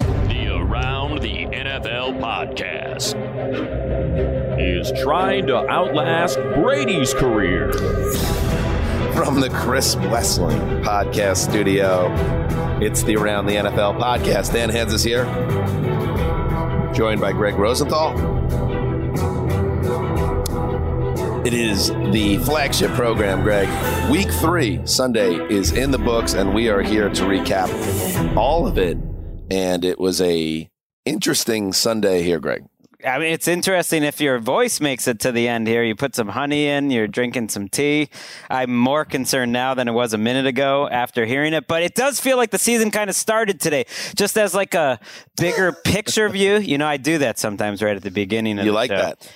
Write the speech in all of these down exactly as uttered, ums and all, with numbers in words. The Around the N F L podcast is trying to outlast Brady's career. From the Chris Wessling podcast studio, it's the Around the N F L podcast. Dan Hans is here, joined by Greg Rosenthal. It is the flagship program, Greg. Week three, Sunday, is in the books, and we are here to recap all of it. And it was a interesting Sunday here, Greg. I mean, it's interesting if your voice makes it to the end here. You put some honey in, you're drinking some tea. I'm more concerned now than I was a minute ago after hearing it. But it does feel like the season kind of started today, just as like a bigger picture view. You know, I do that sometimes right at the beginning of you the like show. That.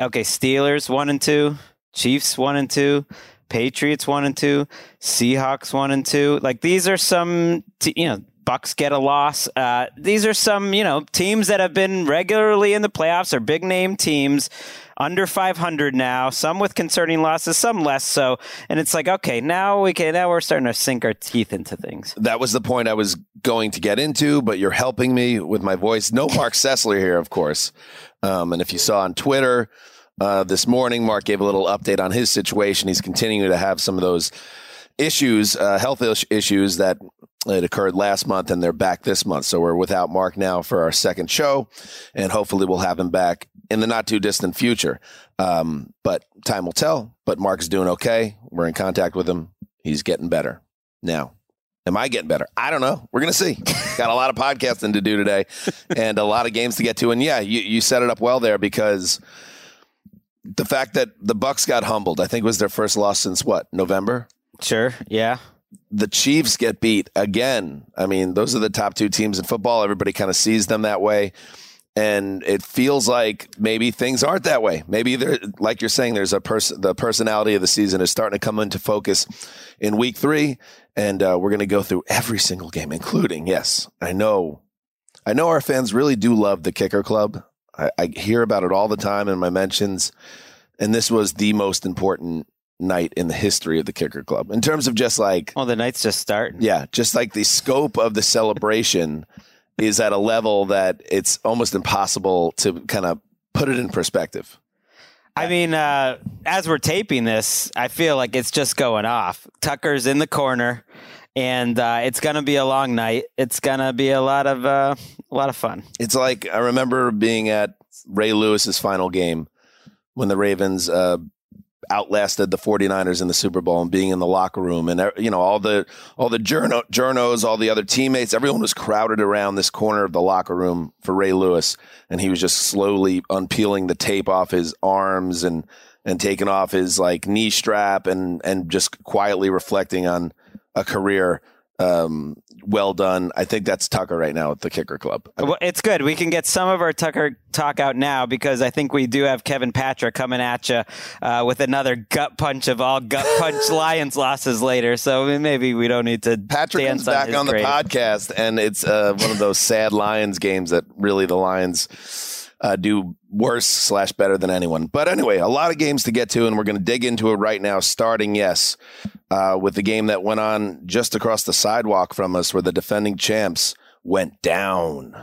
Okay, Steelers one and two, Chiefs one and two, Patriots one and two, Seahawks one and two. Like these are some, te- you know, Bucks get a loss. Uh, these are some, you know, teams that have been regularly in the playoffs or big name teams under five hundred now. Some with concerning losses, some less so. And it's like, okay, now we can. Now we're starting to sink our teeth into things. That was the point I was going to get into, but you're helping me with my voice. No Mark Sesler here, of course. Um, and if you saw on Twitter uh, this morning, Mark gave a little update on his situation. He's continuing to have some of those issues, uh, health issues that it occurred last month, and they're back this month. So we're without Mark now for our second show, and hopefully we'll have him back in the not too distant future. Um, but time will tell. But Mark's doing okay. We're in contact with him. He's getting better now. Am I getting better? I don't know. We're going to see. Got a lot of podcasting to do today and a lot of games to get to. And yeah, you, you set it up well there, because the fact that the Bucks got humbled, I think was their first loss since what? November? Sure. Yeah. The Chiefs get beat again. I mean, those are the top two teams in football. Everybody kind of sees them that way. And it feels like maybe things aren't that way. Maybe they're, like you're saying, there's a person, the personality of the season is starting to come into focus in week three. And uh, we're going to go through every single game, including, yes, I know, I know our fans really do love the Kicker Club. I, I hear about it all the time in my mentions. And this was the most important night in the history of the Kicker Club in terms of just like, oh, the night's just starting. Yeah. Just like the scope of the celebration is at a level that it's almost impossible to kind of put it in perspective. I mean, uh, as we're taping this, I feel like it's just going off. Tucker's in the corner, and uh, it's going to be a long night. It's going to be a lot of uh, a lot of fun. It's like I remember being at Ray Lewis's final game when the Ravens uh, outlasted the forty-niners in the Super Bowl, and being in the locker room, and you know, all the all the journo, journos, all the other teammates, everyone was crowded around this corner of the locker room for Ray Lewis, and he was just slowly unpeeling the tape off his arms and and taking off his like knee strap, and and just quietly reflecting on a career. Um, well done. I think that's Tucker right now at the Kicker Club. Well, it's good. We can get some of our Tucker talk out now, because I think we do have Kevin Patrick coming at you uh, with another gut punch of all gut punch Lions losses later. So maybe we don't need to. Patrick dance comes on back his on grave. The podcast, and it's uh, one of those sad Lions games that really the Lions uh, do worse slash better than anyone. But anyway, a lot of games to get to, and we're going to dig into it right now, starting, yes, Uh, with the game that went on just across the sidewalk from us, where the defending champs went down.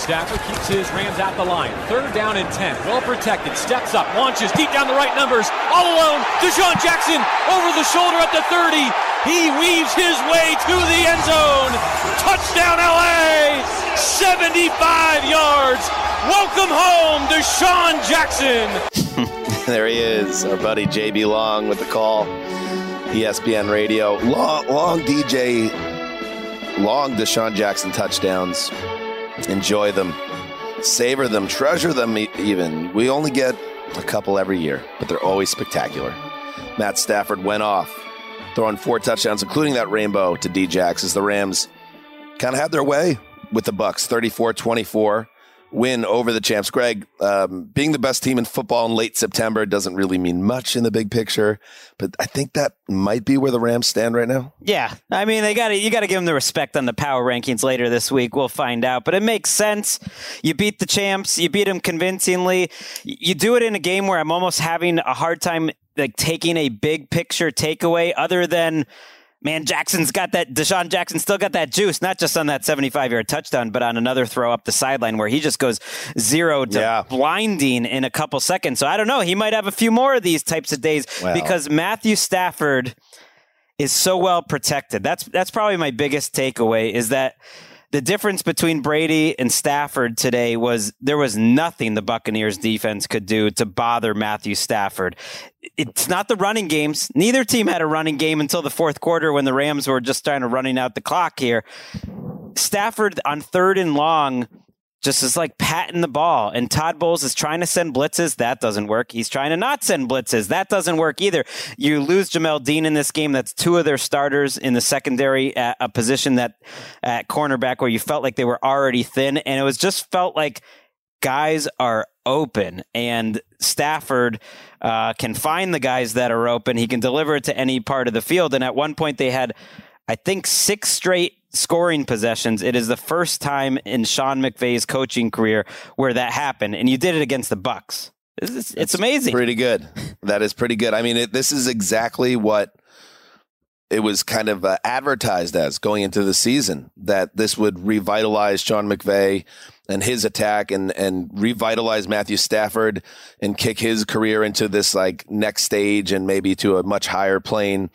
Stafford keeps his Rams at the line. Third down and ten. Well protected. Steps up. Launches deep down the right numbers. All alone. DeSean Jackson over the shoulder at the thirty. He weaves his way to the end zone. Touchdown L A. seventy-five yards. Welcome home, DeSean Jackson. There he is. Our buddy J B Long with the call. E S P N Radio, long, long D J, long DeSean Jackson touchdowns. Enjoy them, savor them, treasure them even. We only get a couple every year, but they're always spectacular. Matt Stafford went off, throwing four touchdowns, including that rainbow to D-Jax, as the Rams kind of had their way with the Bucs, thirty-four twenty-four win over the champs. Greg, um, being the best team in football in late September doesn't really mean much in the big picture, but I think that might be where the Rams stand right now. Yeah. I mean, they got to, you got to give them the respect on the power rankings later this week. We'll find out, but it makes sense. You beat the champs, you beat them convincingly. You do it in a game where I'm almost having a hard time like taking a big picture takeaway other than, man, Jackson's got that, DeSean Jackson still got that juice, not just on that seventy-five-yard touchdown, but on another throw up the sideline where he just goes zero to yeah. blinding in a couple seconds. So I don't know. He might have a few more of these types of days well. because Matthew Stafford is so well protected. That's that's probably my biggest takeaway, is that the difference between Brady and Stafford today was there was nothing the Buccaneers defense could do to bother Matthew Stafford. It's not the running games. Neither team had a running game until the fourth quarter when the Rams were just trying to running out the clock here. Stafford on third and long just is like patting the ball, and Todd Bowles is trying to send blitzes. That doesn't work. He's trying to not send blitzes. That doesn't work either. You lose Jamel Dean in this game. That's two of their starters in the secondary at a position that at cornerback where you felt like they were already thin. And it was just felt like guys are open, and Stafford uh, can find the guys that are open. He can deliver it to any part of the field. And at one point they had, I think, six straight scoring possessions. It is the first time in Sean McVay's coaching career where that happened, and you did it against the Bucs. It's, it's, it's amazing. Pretty good. That is pretty good. I mean, it, this is exactly what it was kind of uh, advertised as going into the season, that this would revitalize Sean McVay and his attack, and and revitalize Matthew Stafford and kick his career into this like next stage and maybe to a much higher plane.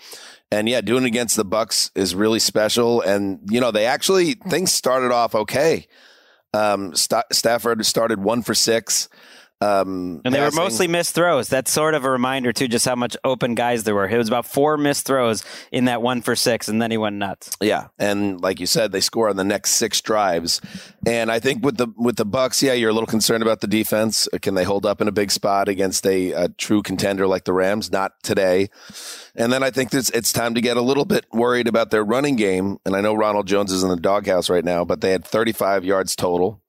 And yeah, doing it against the Bucs is really special. And, you know, they actually, things started off okay. Um, St- Stafford started one for six. Um, and they passing. were mostly missed throws. That's sort of a reminder, too, just how much open guys there were. It was about four missed throws in that one for six, and then he went nuts. Yeah. And like you said, they score on the next six drives. And I think with the with the Bucs, yeah, you're a little concerned about the defense. Can they hold up in a big spot against a, a true contender like the Rams? Not today. And then I think it's, it's time to get a little bit worried about their running game. And I know Ronald Jones is in the doghouse right now, but they had thirty-five yards total.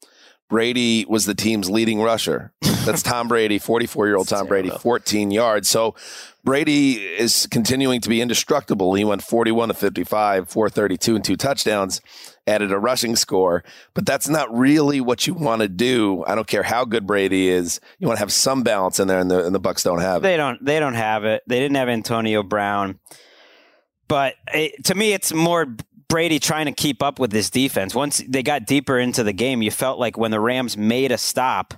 Brady was the team's leading rusher. That's Tom Brady, forty-four-year-old Tom Brady, fourteen yards. So Brady is continuing to be indestructible. He went forty-one to fifty-five, four thirty-two and two touchdowns, added a rushing score. But that's not really what you want to do. I don't care how good Brady is. You want to have some balance in there, and the, and the Bucs don't have it. They don't, they don't have it. They didn't have Antonio Brown. But it, to me, it's more Brady trying to keep up with this defense. Once they got deeper into the game, you felt like when the Rams made a stop,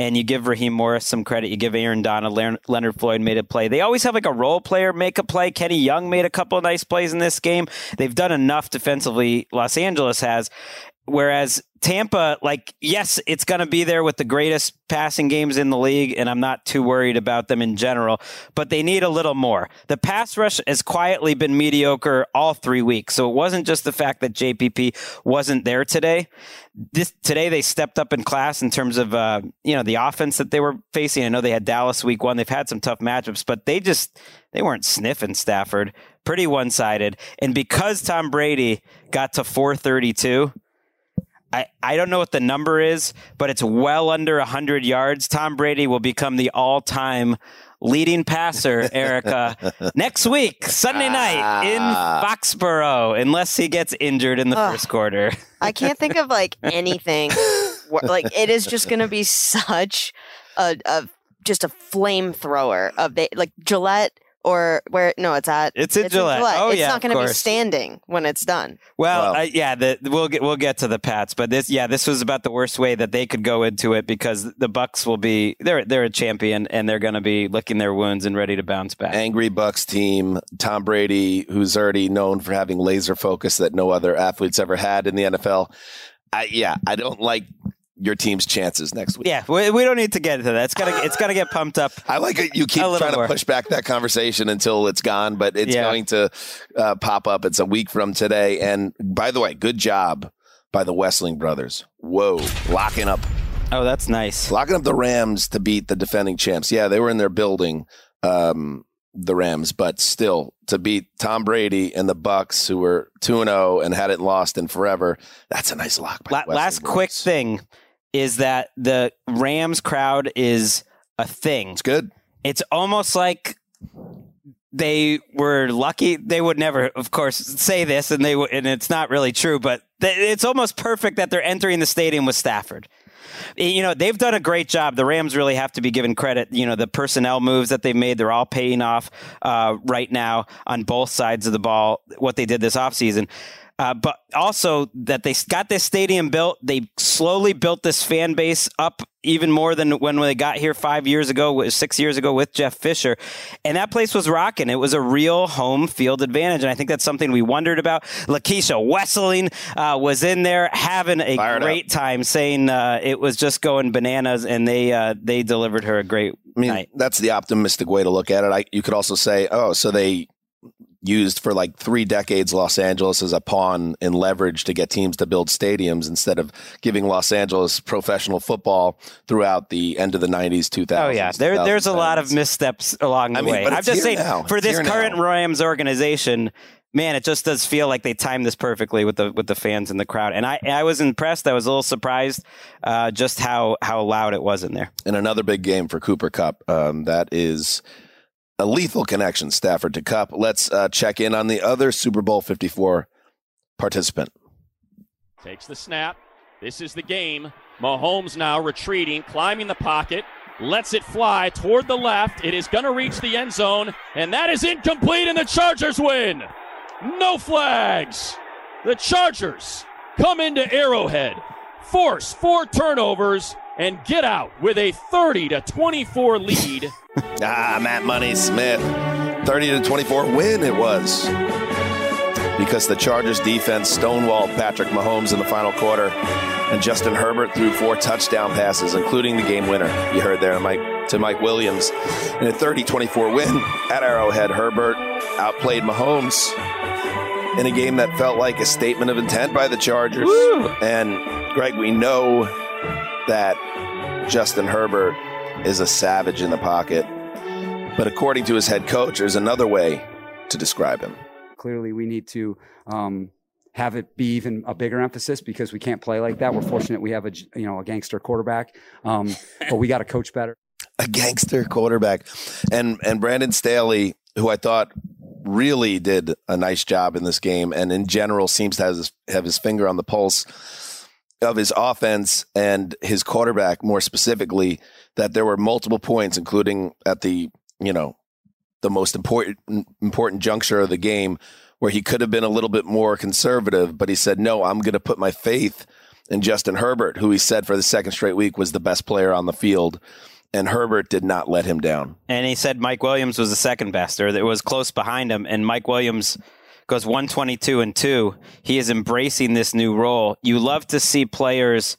and you give Raheem Morris some credit, you give Aaron Donald, Leonard Floyd made a play. They always have like a role player make a play. Kenny Young made a couple of nice plays in this game. They've done enough defensively, Los Angeles has. Whereas Tampa, like, yes, it's going to be there with the greatest passing games in the league, and I'm not too worried about them in general, but they need a little more. The pass rush has quietly been mediocre all three weeks, so it wasn't just the fact that J P P wasn't there today. This, today they stepped up in class in terms of uh, you know the offense that they were facing. I know they had Dallas week one. They've had some tough matchups, but they just they weren't sniffing Stafford. Pretty one-sided. And because Tom Brady got to four thirty-two, I, I don't know what the number is, but it's well under one hundred yards. Tom Brady will become the all-time leading passer, Erica, next week, Sunday night in Foxborough, unless he gets injured in the oh, first quarter. I can't think of, like, anything. Like, it is just going to be such a, a just a flamethrower of, the, like, Gillette. Or where? No, it's at. It's in it's Gillette. In Gillette. Oh, it's yeah, not going to be standing when it's done. Well, well. Uh, yeah, the, we'll get we'll get to the Pats, but this, yeah, this was about the worst way that they could go into it, because the Bucs will be they're they're a champion, and they're going to be licking their wounds and ready to bounce back. Angry Bucs team. Tom Brady, who's already known for having laser focus that no other athlete's ever had in the N F L. I, yeah, I don't like your team's chances next week. Yeah, we, we don't need to get into that. It's gotta it's gotta get pumped up. I like it. You keep trying more. to push back that conversation until it's gone, but it's yeah. going to uh, pop up. It's a week from today. And by the way, good job by the Wessling brothers. Whoa, locking up. Oh, that's nice. Locking up the Rams to beat the defending champs. Yeah, they were in their building. Um, the Rams, but still to beat Tom Brady and the Bucks, who were two and oh and hadn't lost in forever, that's a nice lock. By La- last Brooks. Quick thing is that the Rams crowd is a thing. It's good. It's almost like they were lucky. They would never, of course, say this, and they w- and it's not really true, but th- it's almost perfect that they're entering the stadium with Stafford. You know, they've done a great job. The Rams really have to be given credit. You know, the personnel moves that they made, they're all paying off uh, right now on both sides of the ball, what they did this offseason. Uh, but also that they got this stadium built. They slowly built this fan base up even more than when they got here five years ago, six years ago with Jeff Fisher. And that place was rocking. It was a real home field advantage. And I think that's something we wondered about. Lakeisha Wesseling uh, was in there having a Fired great up. time, saying uh, it was just going bananas, and they uh, they delivered her a great I mean, night. That's the optimistic way to look at it. I, you could also say, oh, so they used for like three decades Los Angeles as a pawn in leverage to get teams to build stadiums instead of giving Los Angeles professional football throughout the end of the nineties, two thousands. Oh, yeah. There, there's a lot of missteps along the I mean, way. I'm just saying now. for it's this current now. Rams organization, man, it just does feel like they timed this perfectly with the with the fans and the crowd. And I, I was impressed. I was a little surprised uh, just how, how loud it was in there. And another big game for Cooper Cup. Um, that is a lethal connection, Stafford to Cup. Let's uh, check in on the other Super Bowl fifty-four participant. Takes the snap. This is the game. Mahomes now retreating, climbing the pocket, lets it fly toward the left. It is going to reach the end zone, and that is incomplete, and the Chargers win. No flags. The Chargers come into Arrowhead, force four turnovers, and get out with a thirty to twenty-four lead. Ah, Matt Money Smith. thirty to twenty-four win it was. Because the Chargers defense stonewalled Patrick Mahomes in the final quarter. And Justin Herbert threw four touchdown passes, including the game winner. You heard there, Mike, to Mike Williams. In a thirty twenty-four win at Arrowhead, Herbert outplayed Mahomes in a game that felt like a statement of intent by the Chargers. Woo! And, Greg, we know that Justin Herbert is a savage in the pocket. But according to his head coach, there's another way to describe him. Clearly, we need to um, have it be even a bigger emphasis because we can't play like that. We're fortunate we have a you know a gangster quarterback, um, but we got to coach better. A gangster quarterback. And, and Brandon Staley, who I thought really did a nice job in this game and in general seems to have his, have his finger on the pulse of his offense and his quarterback, more specifically, that there were multiple points, including at the, you know, the most important important juncture of the game where he could have been a little bit more conservative, but he said, no, I'm going to put my faith in Justin Herbert, who he said for the second straight week was the best player on the field. And Herbert did not let him down. And he said Mike Williams was the second best, or it was close behind him. And Mike Williams goes one twenty-two and two. He is embracing this new role. You love to see players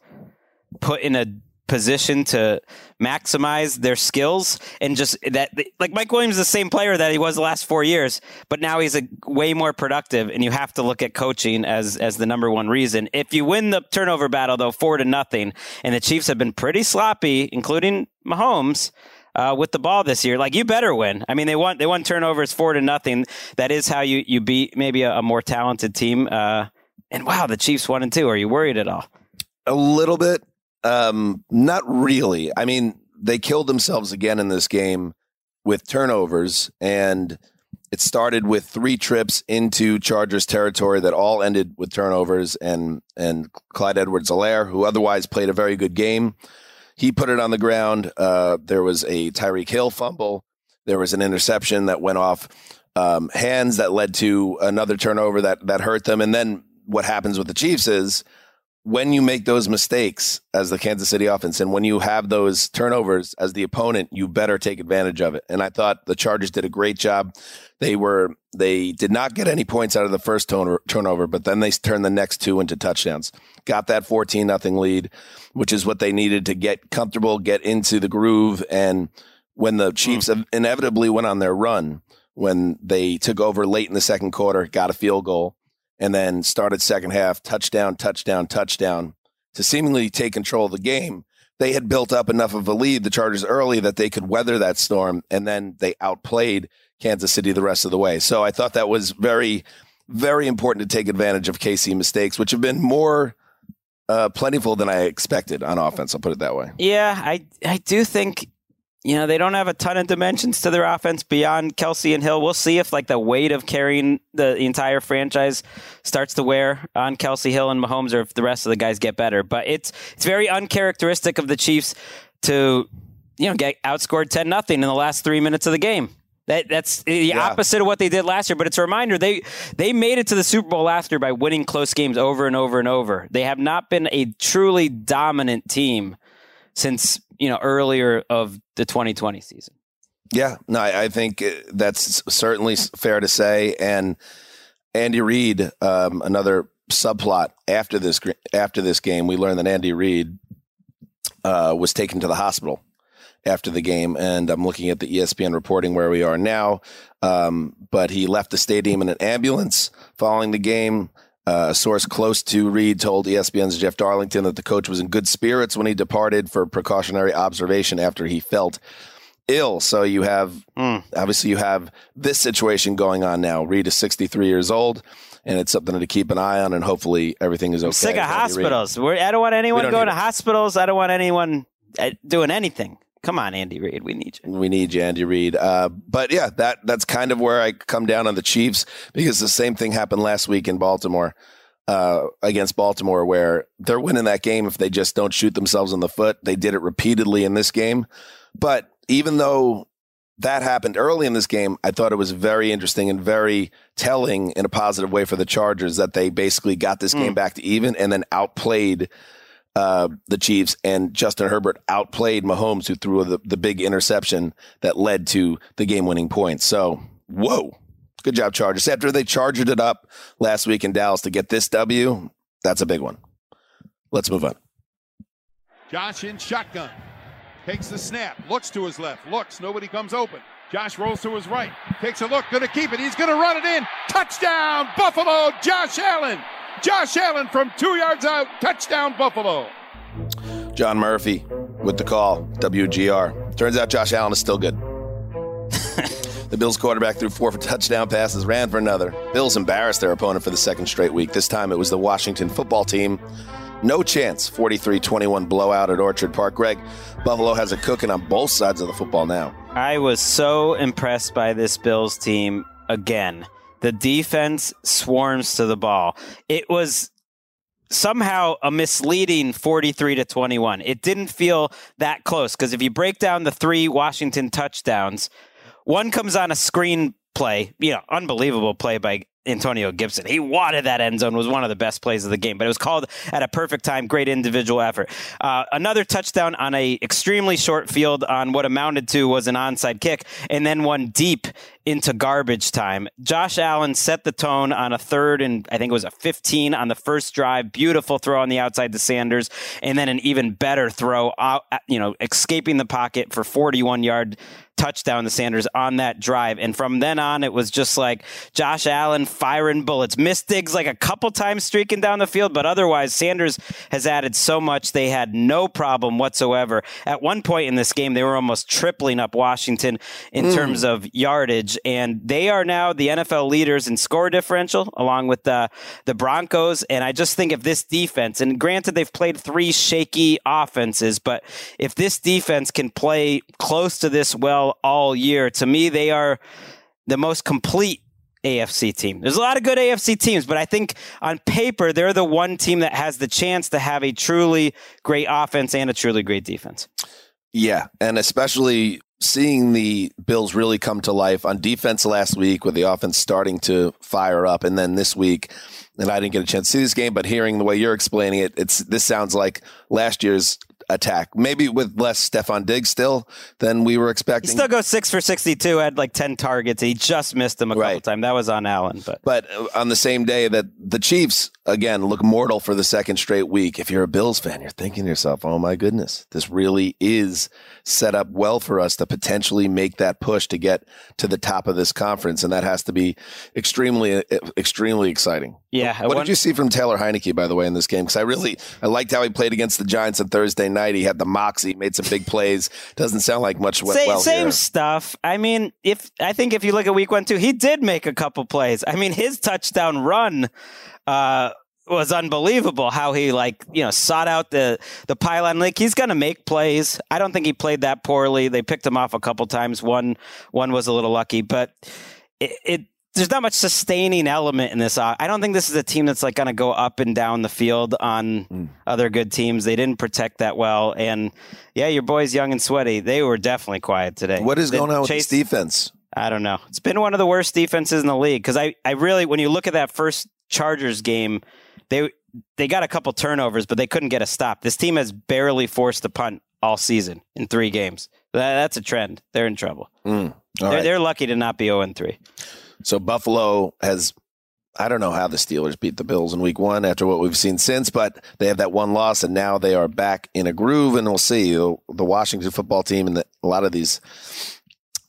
put in a position to maximize their skills, and just that, like, Mike Williams is the same player that he was the last four years, but now he's a way more productive, and you have to look at coaching as as the number one reason. If you win the turnover battle, though, four to nothing, and the Chiefs have been pretty sloppy, including Mahomes, Uh, with the ball this year, like, you better win. I mean, they won. They won turnovers four to nothing. That is how you you beat maybe a, a more talented team. Uh, and wow, the Chiefs one and two. Are you worried at all? A little bit, um, not really. I mean, they killed themselves again in this game with turnovers, and it started with three trips into Chargers territory that all ended with turnovers. And and Clyde Edwards-Helaire, who otherwise played a very good game, he put it on the ground. Uh, there was a Tyreek Hill fumble. There was an interception that went off um, hands that led to another turnover that that hurt them. And then what happens with the Chiefs is when you make those mistakes as the Kansas City offense and when you have those turnovers as the opponent, you better take advantage of it. And I thought the Chargers did a great job. They were they did not get any points out of the first turnover, but then they turned the next two into touchdowns. Got that fourteen nothing lead, which is what they needed to get comfortable, get into the groove. And when the Chiefs mm. inevitably went on their run, when they took over late in the second quarter, got a field goal, and then started second half, touchdown, touchdown, touchdown, to seemingly take control of the game. They had built up enough of a lead, the Chargers, early that they could weather that storm, and then they outplayed Kansas City the rest of the way. So I thought that was very, very important to take advantage of K C mistakes, which have been more uh, plentiful than I expected on offense. I'll put it that way. Yeah, I I do think, you know, they don't have a ton of dimensions to their offense beyond Kelsey and Hill. We'll see if like the weight of carrying the, the entire franchise starts to wear on Kelsey, Hill, and Mahomes, or if the rest of the guys get better. But it's it's very uncharacteristic of the Chiefs to, you know, get outscored ten nothing in the last three minutes of the game. That that's the yeah. opposite of what they did last year, but it's a reminder they they made it to the Super Bowl last year by winning close games over and over and over. They have not been a truly dominant team since, you know, earlier of the twenty twenty season. Yeah, no, I, I think that's certainly fair to say. And Andy Reid, um, another subplot after this after this game, we learned that Andy Reid uh, was taken to the hospital after the game, and I'm looking at the E S P N reporting where we are now. Um, but he left the stadium in an ambulance following the game. Uh, a source close to Reid told E S P N's Jeff Darlington that the coach was in good spirits when he departed for precautionary observation after he felt ill. So you have mm. obviously you have this situation going on now. Reid is sixty-three years old, and it's something to keep an eye on. And hopefully everything is okay. I'm sick of hospitals. We're, I don't want anyone don't going to hospitals. I don't want anyone doing anything. Come on, Andy Reid. We need you. We need you, Andy Reid. Uh, but yeah, that that's kind of where I come down on the Chiefs, because the same thing happened last week in Baltimore uh, against Baltimore, where they're winning that game if they just don't shoot themselves in the foot. They did it repeatedly in this game. But even though that happened early in this game, I thought it was very interesting and very telling in a positive way for the Chargers that they basically got this mm. game back to even and then outplayed Uh, the Chiefs, and Justin Herbert outplayed Mahomes, who threw the, the big interception that led to the game-winning point. So, whoa, good job, Chargers. After they charged it up last week in Dallas to get this W, that's a big one. Let's move on. Josh in shotgun. Takes the snap. Looks to his left. Looks. Nobody comes open. Josh rolls to his right. Takes a look. Going to keep it. He's going to run it in. Touchdown, Buffalo, Josh Allen. Josh Allen from two yards out, touchdown Buffalo. John Murphy with the call, W G R. Turns out Josh Allen is still good. The Bills quarterback threw four touchdown passes, ran for another. Bills embarrassed their opponent for the second straight week. This time it was the Washington football team. No chance, forty-three twenty-one blowout at Orchard Park. Greg, Buffalo has a cooking on both sides of the football now. I was so impressed by this Bills team again. The defense swarms to the ball. It was somehow a misleading forty-three to twenty-one. It didn't feel that close, because if you break down the three Washington touchdowns, one comes on a screen play, you know, unbelievable play by Antonio Gibson. He wanted that end zone, was one of the best plays of the game, but it was called at a perfect time. Great individual effort. Uh, another touchdown on a extremely short field on what amounted to was an onside kick, and then one deep into garbage time. Josh Allen set the tone on a third and I think it was a fifteen on the first drive. Beautiful throw on the outside to Sanders, and then an even better throw, out, you know, escaping the pocket for forty-one yard touchdown to Sanders on that drive. And from then on, it was just like Josh Allen firing bullets. Missed digs like a couple times streaking down the field, but otherwise Sanders has added so much. They had no problem whatsoever. At one point in this game, they were almost tripling up Washington in mm. terms of yardage, and they are now the N F L leaders in score differential, along with the, the Broncos. And I just think if this defense, and granted they've played three shaky offenses, but if this defense can play close to this well all year, to me they are the most complete A F C team. There's a lot of good A F C teams, but I think on paper they're the one team that has the chance to have a truly great offense and a truly great defense. Yeah, and especially seeing the Bills really come to life on defense last week with the offense starting to fire up, and then this week, and I didn't get a chance to see this game, but hearing the way you're explaining it, it's this sounds like last year's attack, maybe with less Stephon Diggs still than we were expecting. He still goes six for sixty-two, had like ten targets. He just missed him a right. couple times. That was on Allen. But. but on the same day that the Chiefs, again, look mortal for the second straight week, if you're a Bills fan, you're thinking to yourself, oh my goodness, this really is set up well for us to potentially make that push to get to the top of this conference. And that has to be extremely, extremely exciting. Yeah. What wonder- did you see from Taylor Heineke, by the way, in this game? Because I really I liked how he played against the Giants on Thursday night. He had the moxie, made some big plays. Doesn't sound like much went same, well Same here. stuff. I mean, if I think if you look at week one, two, he did make a couple plays. I mean, his touchdown run uh, was unbelievable. How he like you know sought out the the pylon. Like he's going to make plays. I don't think he played that poorly. They picked him off a couple times. One one was a little lucky, but it. it There's not much sustaining element in this. I don't think this is a team that's like going to go up and down the field on mm. other good teams. They didn't protect that well. And yeah, your boys, young and sweaty, they were definitely quiet today. What is they, going on with Chase, this defense? I don't know. It's been one of the worst defenses in the league. Cause I, I really, when you look at that first Chargers game, they, they got a couple turnovers, but they couldn't get a stop. This team has barely forced a punt all season in three games. That, that's a trend. They're in trouble. Mm. They're, right. they're lucky to not be oh and three. So Buffalo has, I don't know how the Steelers beat the Bills in week one after what we've seen since, but they have that one loss and now they are back in a groove, and we'll see the Washington football team and the, a lot of these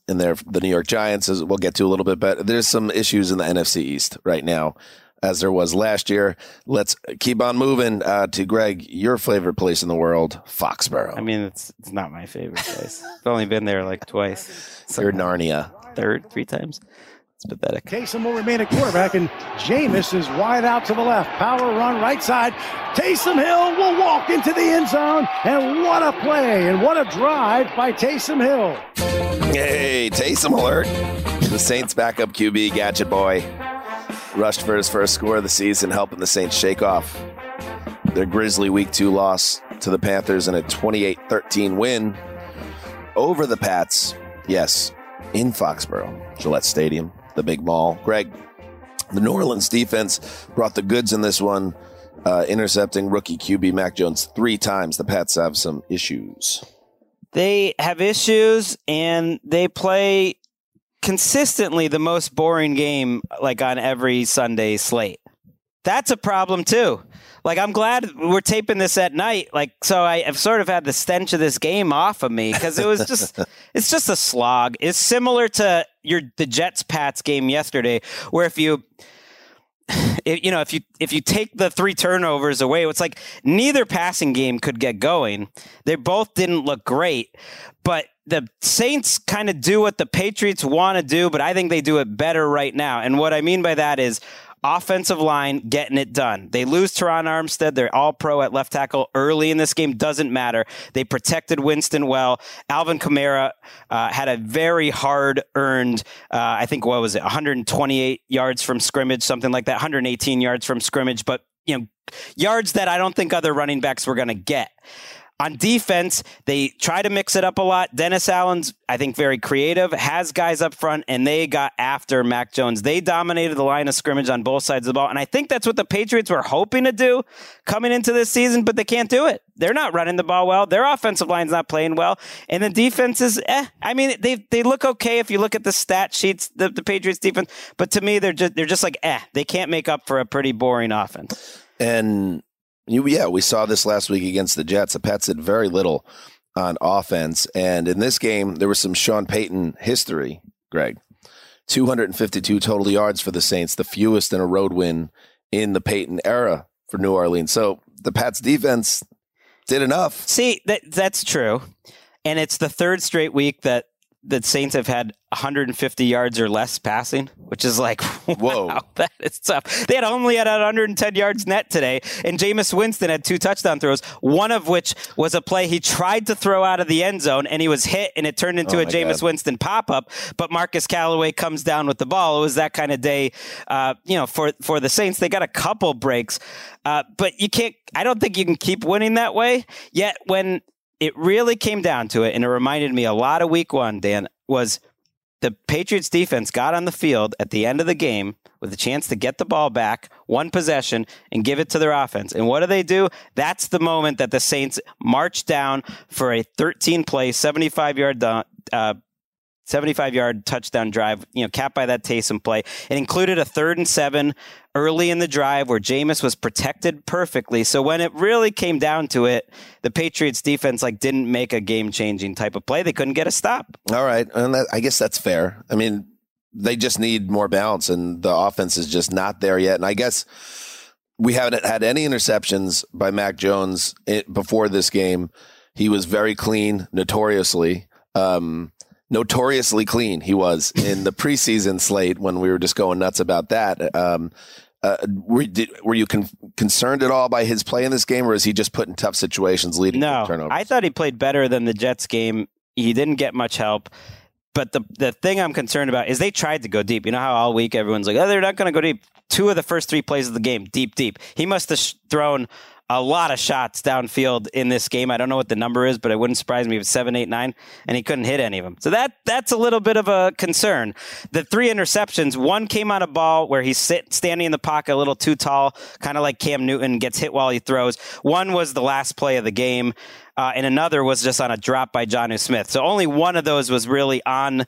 in there, the New York Giants, as we'll get to a little bit, but there's some issues in the N F C East right now as there was last year. Let's keep on moving uh, to Greg, your favorite place in the world, Foxborough. I mean, it's, it's not my favorite place. I've only been there like twice. Third Narnia. Third, three times. It's pathetic. Taysom will remain a quarterback, and Jameis is wide out to the left. Power run right side. Taysom Hill will walk into the end zone, and what a play, and what a drive by Taysom Hill. Hey, Taysom alert. The Saints backup Q B, Gadget Boy, rushed for his first score of the season, helping the Saints shake off their grisly week two loss to the Panthers in a twenty-eight thirteen win over the Pats. Yes, in Foxborough, Gillette Stadium. The big ball. Greg, the New Orleans defense brought the goods in this one, uh, intercepting rookie Q B Mac Jones three times. The Pats have some issues. They have issues, and they play consistently the most boring game, like on every Sunday slate. That's a problem, too. Like, I'm glad we're taping this at night. Like, so I, I've sort of had the stench of this game off of me because it was just, it's just a slog. It's similar to your the Jets-Pats game yesterday, where if you, if, you know, if you if you take the three turnovers away, it's like neither passing game could get going. They both didn't look great, but the Saints kind of do what the Patriots want to do, but I think they do it better right now. And what I mean by that is, offensive line getting it done. They lose Teron Armstead. They're all pro at left tackle early in this game. Doesn't matter. They protected Winston well. Alvin Kamara uh, had a very hard earned, uh, I think, what was it, one hundred twenty-eight yards from scrimmage, something like that, one hundred eighteen yards from scrimmage, but you know, yards that I don't think other running backs were going to get. On defense, they try to mix it up a lot. Dennis Allen's, I think, very creative, has guys up front, and they got after Mac Jones. They dominated the line of scrimmage on both sides of the ball, and I think that's what the Patriots were hoping to do coming into this season, but they can't do it. They're not running the ball well. Their offensive line's not playing well, and the defense is, eh. I mean, they they look okay if you look at the stat sheets, the, the Patriots defense, but to me, they're just, they're just like, eh. They can't make up for a pretty boring offense. And... You, yeah, we saw this last week against the Jets. The Pats did very little on offense. And in this game, there was some Sean Payton history, Greg. two hundred fifty-two total yards for the Saints, the fewest in a road win in the Payton era for New Orleans. So the Pats defense did enough. See, that that's true. And it's the third straight week that the Saints have had one hundred fifty yards or less passing, which is like, wow, whoa, that is tough. They had only had one hundred ten yards net today, and Jameis Winston had two touchdown throws, one of which was a play he tried to throw out of the end zone, and he was hit, and it turned into oh a Jameis God. Winston pop-up, but Marcus Callaway comes down with the ball. It was that kind of day, uh, you know, for, for the Saints. They got a couple breaks, uh, but you can't, I don't think you can keep winning that way, yet when it really came down to it, and it reminded me a lot of week one, Dan, was the Patriots defense got on the field at the end of the game with a chance to get the ball back, one possession, and give it to their offense. And what do they do? That's the moment that the Saints march down for a thirteen-play, seventy-five-yard uh, seventy-five-yard touchdown drive, you know, capped by that Taysom play. It included a third and seven early in the drive where Jameis was protected perfectly. So when it really came down to it, the Patriots defense like didn't make a game-changing type of play. They couldn't get a stop. All right, and that, I guess that's fair. I mean, they just need more balance, and the offense is just not there yet. And I guess we haven't had any interceptions by Mac Jones before this game. He was very clean, notoriously, um, notoriously clean. He was in the preseason slate when we were just going nuts about that. Um, uh, were, did, were you con- concerned at all by his play in this game, or is he just put in tough situations leading no, to turnovers? No, I thought he played better than the Jets game. He didn't get much help. But the the thing I'm concerned about is they tried to go deep. You know how all week everyone's like, oh, they're not going to go deep. Two of the first three plays of the game, deep, deep. He must have sh- thrown a lot of shots downfield in this game. I don't know what the number is, but it wouldn't surprise me if it's seven, eight, nine, and he couldn't hit any of them. So that that's a little bit of a concern. The three interceptions, one came on a ball where he's sit, standing in the pocket a little too tall, kind of like Cam Newton, gets hit while he throws. One was the last play of the game. Uh, and another was just on a drop by Jonnu Smith. So only one of those was really on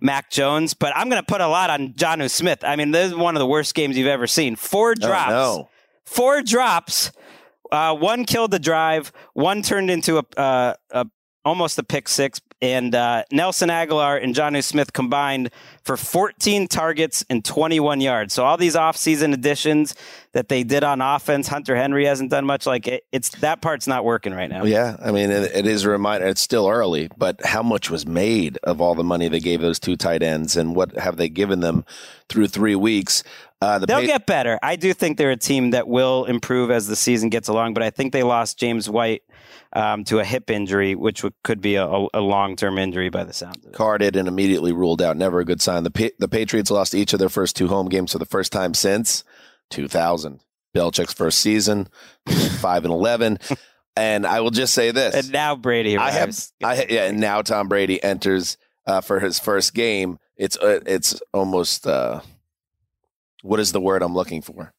Mac Jones, but I'm going to put a lot on Jonnu Smith. I mean, this is one of the worst games you've ever seen. Four drops. Oh, no. Four drops. Uh, one killed the drive. One turned into a, uh, a almost a pick six. And uh, Nelson Aguilar and Jonnu Smith combined for fourteen targets and twenty-one yards. So all these offseason additions that they did on offense, Hunter Henry hasn't done much. Like it, it's that part's not working right now. Yeah, I mean, it, it is a reminder. It's still early, but how much was made of all the money they gave those two tight ends, and what have they given them through three weeks? Uh, the They'll pay- get better. I do think they're a team that will improve as the season gets along, but I think they lost James White um, to a hip injury, which w- could be a, a long-term injury by the sound of it. Carded and immediately ruled out. Never a good sign. The pa- the Patriots lost each of their first two home games for the first time since two thousand. Belichick's first season, five and eleven. And I will just say this. And now Brady arrives. I have, I, yeah, and now Tom Brady enters uh, for his first game. It's uh, it's almost... Uh, What is the word I'm looking for?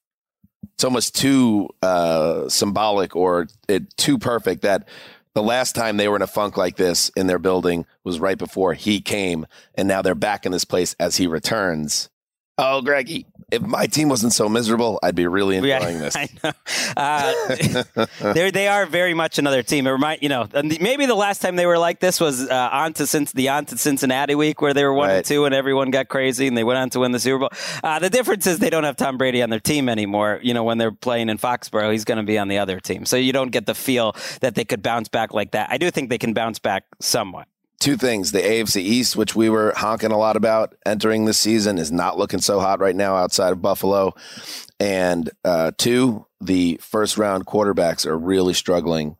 It's almost too uh, symbolic or it, too perfect that the last time they were in a funk like this in their building was right before he came, and now they're back in this place as he returns. Oh, Greggy, if my team wasn't so miserable, I'd be really enjoying yeah, this. I know. Uh, they are very much another team. It remind, you know, maybe the last time they were like this was uh, on to since the on to Cincinnati week where they were one right. and two and everyone got crazy and they went on to win the Super Bowl. Uh, the difference is they don't have Tom Brady on their team anymore. You know, when they're playing in Foxborough, he's going to be on the other team. So you don't get the feel that they could bounce back like that. I do think they can bounce back somewhat. Two things. The A F C East, which we were honking a lot about entering this season, is not looking so hot right now outside of Buffalo. And uh, two, the first round quarterbacks are really struggling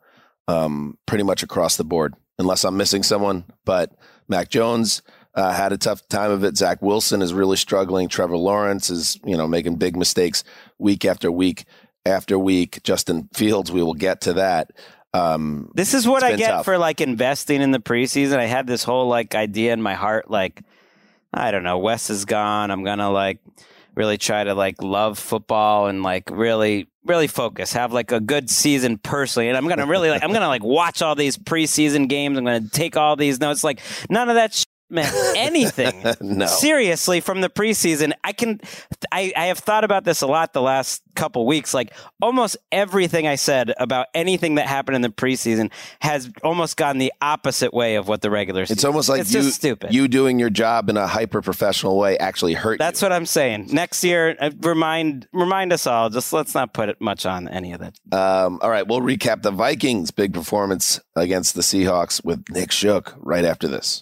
um, pretty much across the board, unless I'm missing someone. But Mac Jones uh, had a tough time of it. Zach Wilson is really struggling. Trevor Lawrence is, you know, making big mistakes week after week after week. Justin Fields, we will get to that. Um, this is what I get tough. for like investing in the preseason. I had this whole like idea in my heart, like, I don't know, Wes is gone. I'm going to like really try to like love football and like really, really focus, have like a good season personally. And I'm going to really like, I'm going to like watch all these preseason games. I'm going to take all these notes. Like none of that shit meant anything no. seriously from the preseason. I can, I, I have thought about this a lot the last couple weeks. Like almost everything I said about anything that happened in the preseason has almost gone the opposite way of what the regular season. It's almost like it's you, just stupid. You doing your job in a hyper professional way actually hurt. That's you. What I'm saying. Next year, remind remind us all. Just let's not put much on any of that. Um, all right, we'll recap the Vikings' big performance against the Seahawks with Nick Shook right after this.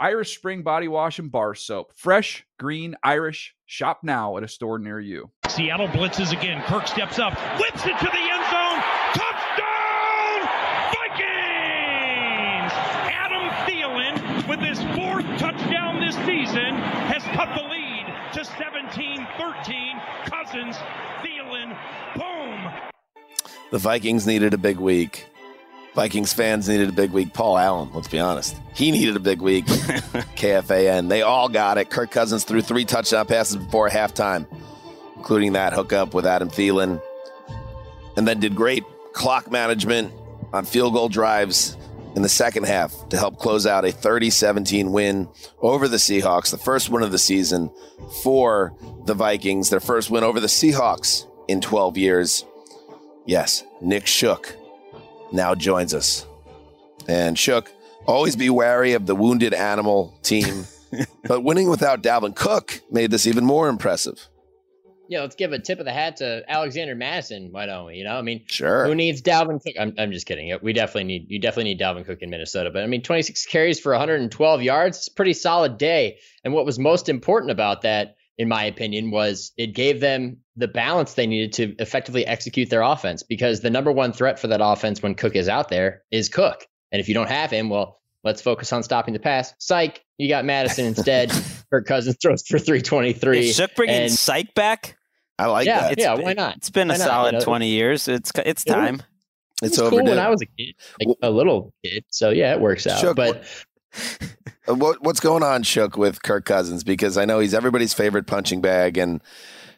Irish Spring Body Wash and Bar Soap. Fresh, green, Irish. Shop now at a store near you. Seattle blitzes again. Kirk steps up. Whips it to the end zone. Touchdown, Vikings! Adam Thielen, with his fourth touchdown this season, has cut the lead to seventeen thirteen. Cousins, Thielen, boom! The Vikings needed a big week. Vikings fans needed a big week. Paul Allen, let's be honest. He needed a big week. K F A N. They all got it. Kirk Cousins threw three touchdown passes before halftime, including that hookup with Adam Thielen. and then did great clock management on field goal drives in the second half to help close out a thirty seventeen win over the Seahawks, the first win of the season for the Vikings, their first win over the Seahawks in twelve years. Yes, Nick Shook now joins us. And Shook, always be wary of the wounded animal team, but winning without Dalvin Cook made this even more impressive. Yeah, let's give a tip of the hat to Alexander Mattison. Why don't we? You know, I mean, sure. Who needs Dalvin Cook? I'm, I'm just kidding. We definitely need you. Definitely need Dalvin Cook in Minnesota. But I mean, twenty-six carries for one hundred twelve yards. It's a pretty solid day. And what was most important about that, in my opinion, was it gave them the balance they needed to effectively execute their offense. Because the number one threat for that offense when Cook is out there is Cook. And if you don't have him, well, let's focus on stopping the pass. Psych, you got Madison instead. Kirk Cousins throws for three twenty-three. Is Shook bringing and- Psych back? I like yeah, that. It's, yeah, why not? It's been why a not? solid you know, twenty years. It's it's time. It was, it's it was overdue. Cool when I was a kid, like well, a little kid. So yeah, it works out. Shook, but what what's going on, Shook, with Kirk Cousins? Because I know he's everybody's favorite punching bag, and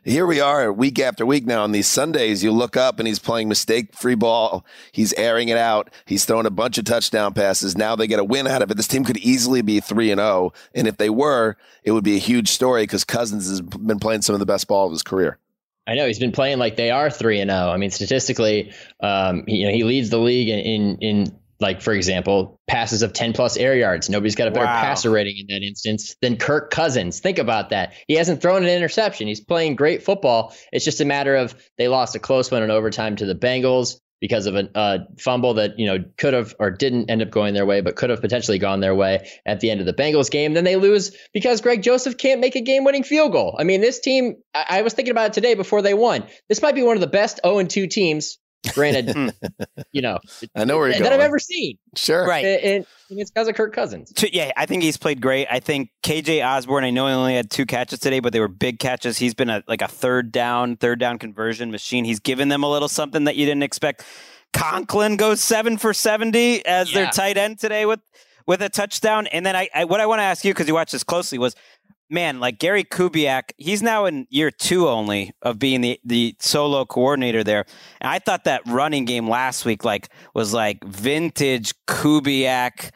here we are week after week now. On these Sundays, you look up and he's playing mistake-free ball. He's airing it out. He's throwing a bunch of touchdown passes. Now they get a win out of it. This team could easily be three and oh, and if they were, it would be a huge story because Cousins has been playing some of the best ball of his career. I know he's been playing like they are three and zero. I mean, statistically, um, you know, he leads the league in, in in like, for example, passes of ten plus air yards. Nobody's got a better wow. passer rating in that instance than Kirk Cousins. Think about that. He hasn't thrown an interception. He's playing great football. It's just a matter of they lost a close one in overtime to the Bengals because of a uh, fumble that, you know, could have or didn't end up going their way, but could have potentially gone their way at the end of the Bengals game. Then they lose because Greg Joseph can't make a game-winning field goal. I mean, this team, I, I was thinking about it today before they won. This might be one of the best oh and two teams, granted, you know, I know where you're that going. I've ever seen. Sure. Right. And, and, and it's because of Kirk Cousins. Yeah, I think he's played great. I think K J Osborne, I know he only had two catches today, but they were big catches. He's been a, like a third down, third down conversion machine. He's given them a little something that you didn't expect. Conklin goes seven for seventy as yeah. their tight end today with, with a touchdown. And then I, I what I want to ask you, because you watched this closely, was, man, like Gary Kubiak, he's now in year two only of being the, the solo coordinator there. And I thought that running game last week like was like vintage Kubiak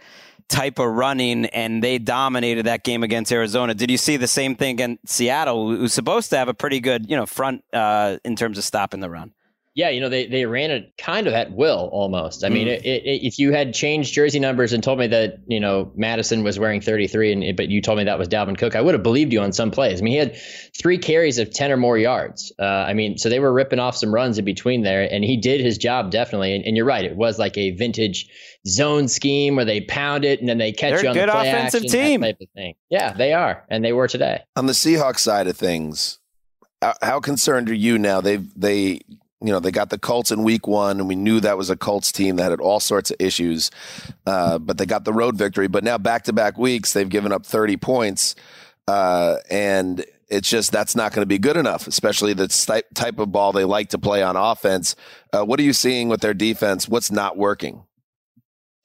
type of running, and they dominated that game against Arizona. Did you see the same thing against Seattle, who's supposed to have a pretty good, you know, front uh, in terms of stopping the run? Yeah, you know, they, they ran it kind of at will almost. I mean, mm. it, it, if you had changed jersey numbers and told me that, you know, Madison was wearing thirty-three, and but you told me that was Dalvin Cook, I would have believed you on some plays. I mean, he had three carries of ten or more yards. Uh, I mean, so they were ripping off some runs in between there, and he did his job definitely. And, and you're right, it was like a vintage zone scheme where they pound it and then they catch They're you on the play action. They're a good offensive team. That type of thing. Yeah, they are, and they were today. On the Seahawks side of things, how concerned are you now? They've they. You know, they got the Colts in week one, and we knew that was a Colts team that had all sorts of issues, uh, but they got the road victory. But now back-to-back weeks, they've given up thirty points, uh, and it's just that's not going to be good enough, especially the type of ball they like to play on offense. Uh, what are you seeing with their defense? What's not working?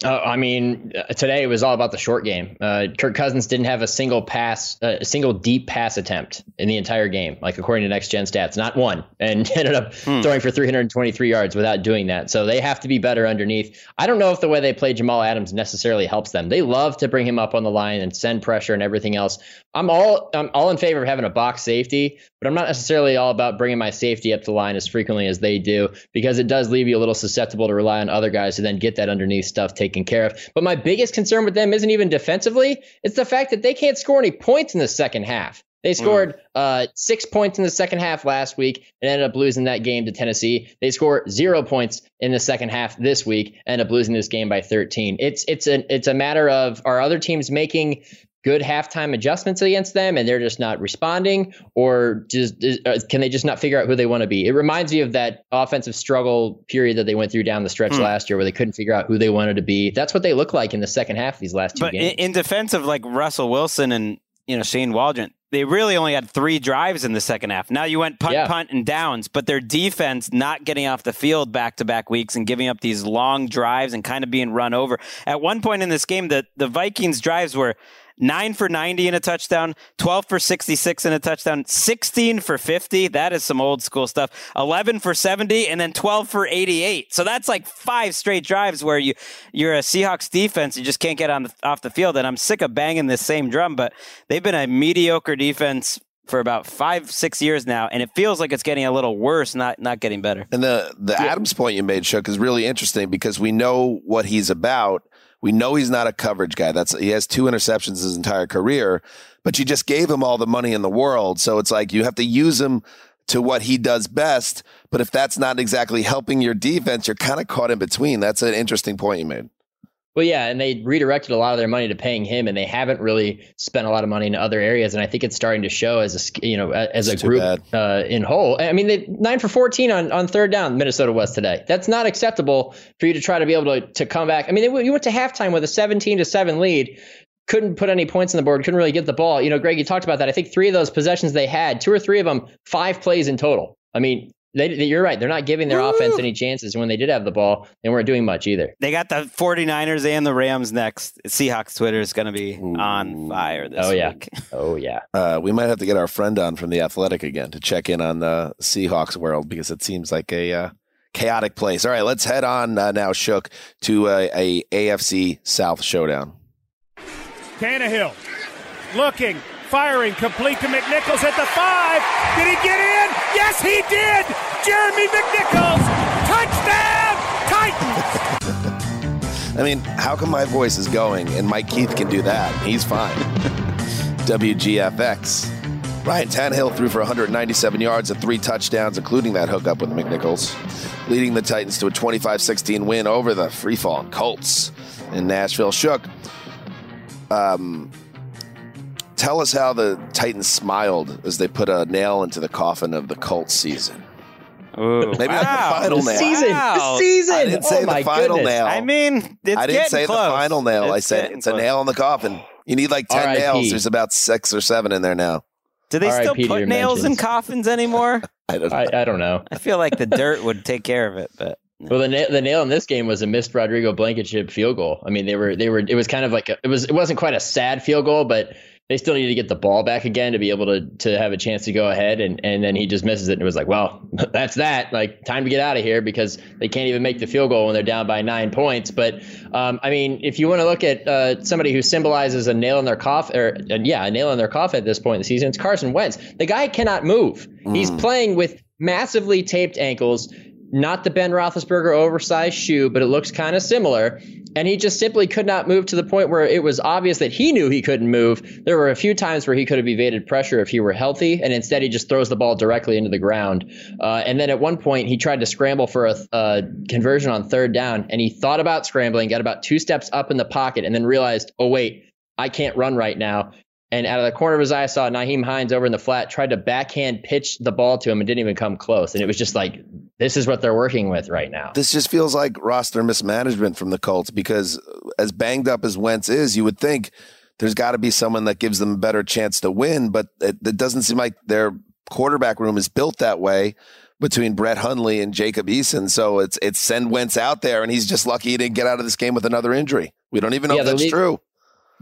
Uh, I mean, today it was all about the short game. Uh, Kirk Cousins didn't have a single pass, uh, a single deep pass attempt in the entire game, like according to Next Gen Stats, not one, and ended up hmm. throwing for three hundred twenty-three yards without doing that. So they have to be better underneath. I don't know if the way they play Jamal Adams necessarily helps them. They love to bring him up on the line and send pressure and everything else. I'm all I'm all in favor of having a box safety, but I'm not necessarily all about bringing my safety up the line as frequently as they do, because it does leave you a little susceptible to rely on other guys who then get that underneath stuff taken care of. But my biggest concern with them isn't even defensively. It's the fact that they can't score any points in the second half. They scored mm. uh, six points in the second half last week and ended up losing that game to Tennessee. They score zero points in the second half this week and ended up losing this game by thirteen. It's it's an it's a matter of, are other teams making good halftime adjustments against them and they're just not responding, or just can they just not figure out who they want to be? It reminds me of that offensive struggle period that they went through down the stretch mm. last year where they couldn't figure out who they wanted to be. That's what they look like in the second half of these last two but games. In defense of like Russell Wilson and, you know, Shane Waldron, they really only had three drives in the second half. Now you went punt, yeah. punt, and downs, but their defense not getting off the field back-to-back weeks and giving up these long drives and kind of being run over. At one point in this game, the, the Vikings drives were nine for ninety in a touchdown, twelve for sixty-six in a touchdown, sixteen for fifty. That is some old school stuff. eleven for seventy and then twelve for eighty-eight. So that's like five straight drives where you, you're a Seahawks defense. You just can't get on the, off the field. And I'm sick of banging this same drum, but they've been a mediocre defense for about five, six years now. And it feels like it's getting a little worse, not not getting better. And the, the yeah. Adams point you made, Shook, is really interesting because we know what he's about. We know he's not a coverage guy. That's he has two interceptions his entire career, but you just gave him all the money in the world. So it's like you have to use him to what he does best. But if that's not exactly helping your defense, you're kind of caught in between. That's an interesting point you made. Well, yeah, and they redirected a lot of their money to paying him, and they haven't really spent a lot of money in other areas. And I think it's starting to show as a you know as a group uh, in whole. I mean, they nine for fourteen on, on third down, Minnesota was today. That's not acceptable for you to try to be able to to come back. I mean, they, you went to halftime with a seventeen to seven lead. Couldn't put any points on the board, couldn't really get the ball. You know, Greg, you talked about that. I think three of those possessions they had, two or three of them, five plays in total. I mean. They, they, you're right. They're not giving their Woo! offense any chances. And when they did have the ball, they weren't doing much either. They got the 49ers and the Rams next. Seahawks Twitter is going to be Ooh. on fire this oh, yeah. week. Oh, yeah. Uh, we might have to get our friend on from The Athletic again to check in on the Seahawks world because it seems like a uh, chaotic place. All right, let's head on uh, now, Shook, to uh, a A F C South showdown. Tannehill looking. Firing, complete to McNichols at the five. Did he get in? Yes, he did. Jeremy McNichols, touchdown, Titans. I mean, how come my voice is going and Mike Keith can do that? He's fine. W G F X. Ryan Tannehill threw for one hundred ninety-seven yards and three touchdowns, including that hookup with McNichols, leading the Titans to a twenty-five sixteen win over the free-falling Colts in Nashville. Shook. Um... Tell us how the Titans smiled as they put a nail into the coffin of the Colts season. Ooh, Maybe wow. not the final the nail. Season. Wow. The season. I didn't say oh the final goodness. nail. I mean, it's I didn't say close. the final nail. It's I said it's close. a nail in the coffin. You need like ten R I P nails. There's about six or seven in there now. Do they R I P still put nails mentions. in coffins anymore? I don't know. I, I don't know. I feel like the dirt would take care of it, but. Well, the nail, the nail in this game was a missed Rodrigo Blankenship field goal. I mean, they were they were it was kind of like a, it was it wasn't quite a sad field goal, but they still needed to get the ball back again to be able to to have a chance to go ahead. And, and then he just misses it. And it was like, well, that's that. Like, time to get out of here because they can't even make the field goal when they're down by nine points. But um, I mean, if you want to look at uh, somebody who symbolizes a nail in their coffin or uh, yeah, a nail in their coffin at this point in the season, it's Carson Wentz. The guy cannot move. Mm. He's playing with massively taped ankles. Not the Ben Roethlisberger oversized shoe, but it looks kind of similar. And he just simply could not move to the point where it was obvious that he knew he couldn't move. There were a few times where he could have evaded pressure if he were healthy, and instead he just throws the ball directly into the ground. Uh, and then at one point he tried to scramble for a uh, conversion on third down, and he thought about scrambling, got about two steps up in the pocket, and then realized, oh, wait, I can't run right now. And out of the corner of his eye, I saw Nyheim Hines over in the flat, tried to backhand pitch the ball to him and didn't even come close. And it was just like, this is what they're working with right now. This just feels like roster mismanagement from the Colts because as banged up as Wentz is, you would think there's got to be someone that gives them a better chance to win. But it, it doesn't seem like their quarterback room is built that way between Brett Hundley and Jacob Eason. So it's it's send Wentz out there, and he's just lucky he didn't get out of this game with another injury. We don't even know yeah, if that's league- true.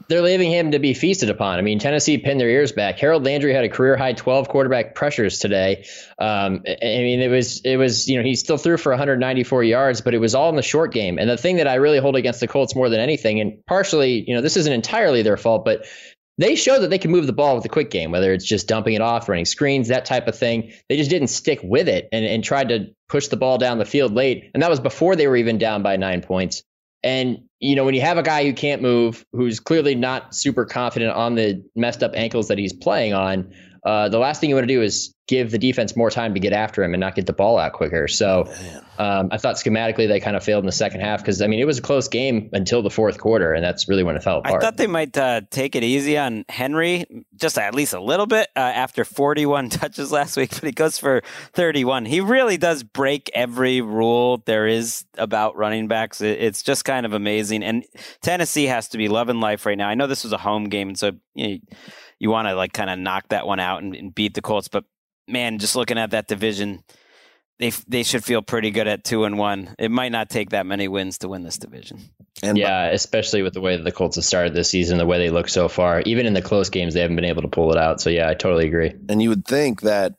They're leaving him to be feasted upon. I mean, Tennessee pinned their ears back. Harold Landry had a career-high twelve quarterback pressures today. Um, I mean, it was, it was, you know, he still threw for one hundred ninety-four yards, but it was all in the short game. And the thing that I really hold against the Colts more than anything, and partially, you know, this isn't entirely their fault, but they show that they can move the ball with a quick game, whether it's just dumping it off, running screens, that type of thing. They just didn't stick with it and, and tried to push the ball down the field late. And that was before they were even down by nine points. And, you know, when you have a guy who can't move, who's clearly not super confident on the messed up ankles that he's playing on, uh, the last thing you want to do is give the defense more time to get after him and not get the ball out quicker. So um, I thought schematically they kind of failed in the second half because, I mean, it was a close game until the fourth quarter, and that's really when it fell apart. I thought they might uh, take it easy on Henry just at least a little bit uh, after forty-one touches last week, but he goes for thirty-one. He really does break every rule there is about running backs. It's just kind of amazing, and Tennessee has to be loving life right now. I know this was a home game, and so you know, you want to like kind of knock that one out and, and beat the Colts, but man, just looking at that division, they they should feel pretty good at two and one. It might not take that many wins to win this division. And yeah, by- especially with the way that the Colts have started this season, the way they look so far, even in the close games, they haven't been able to pull it out. So yeah, I totally agree. And you would think that,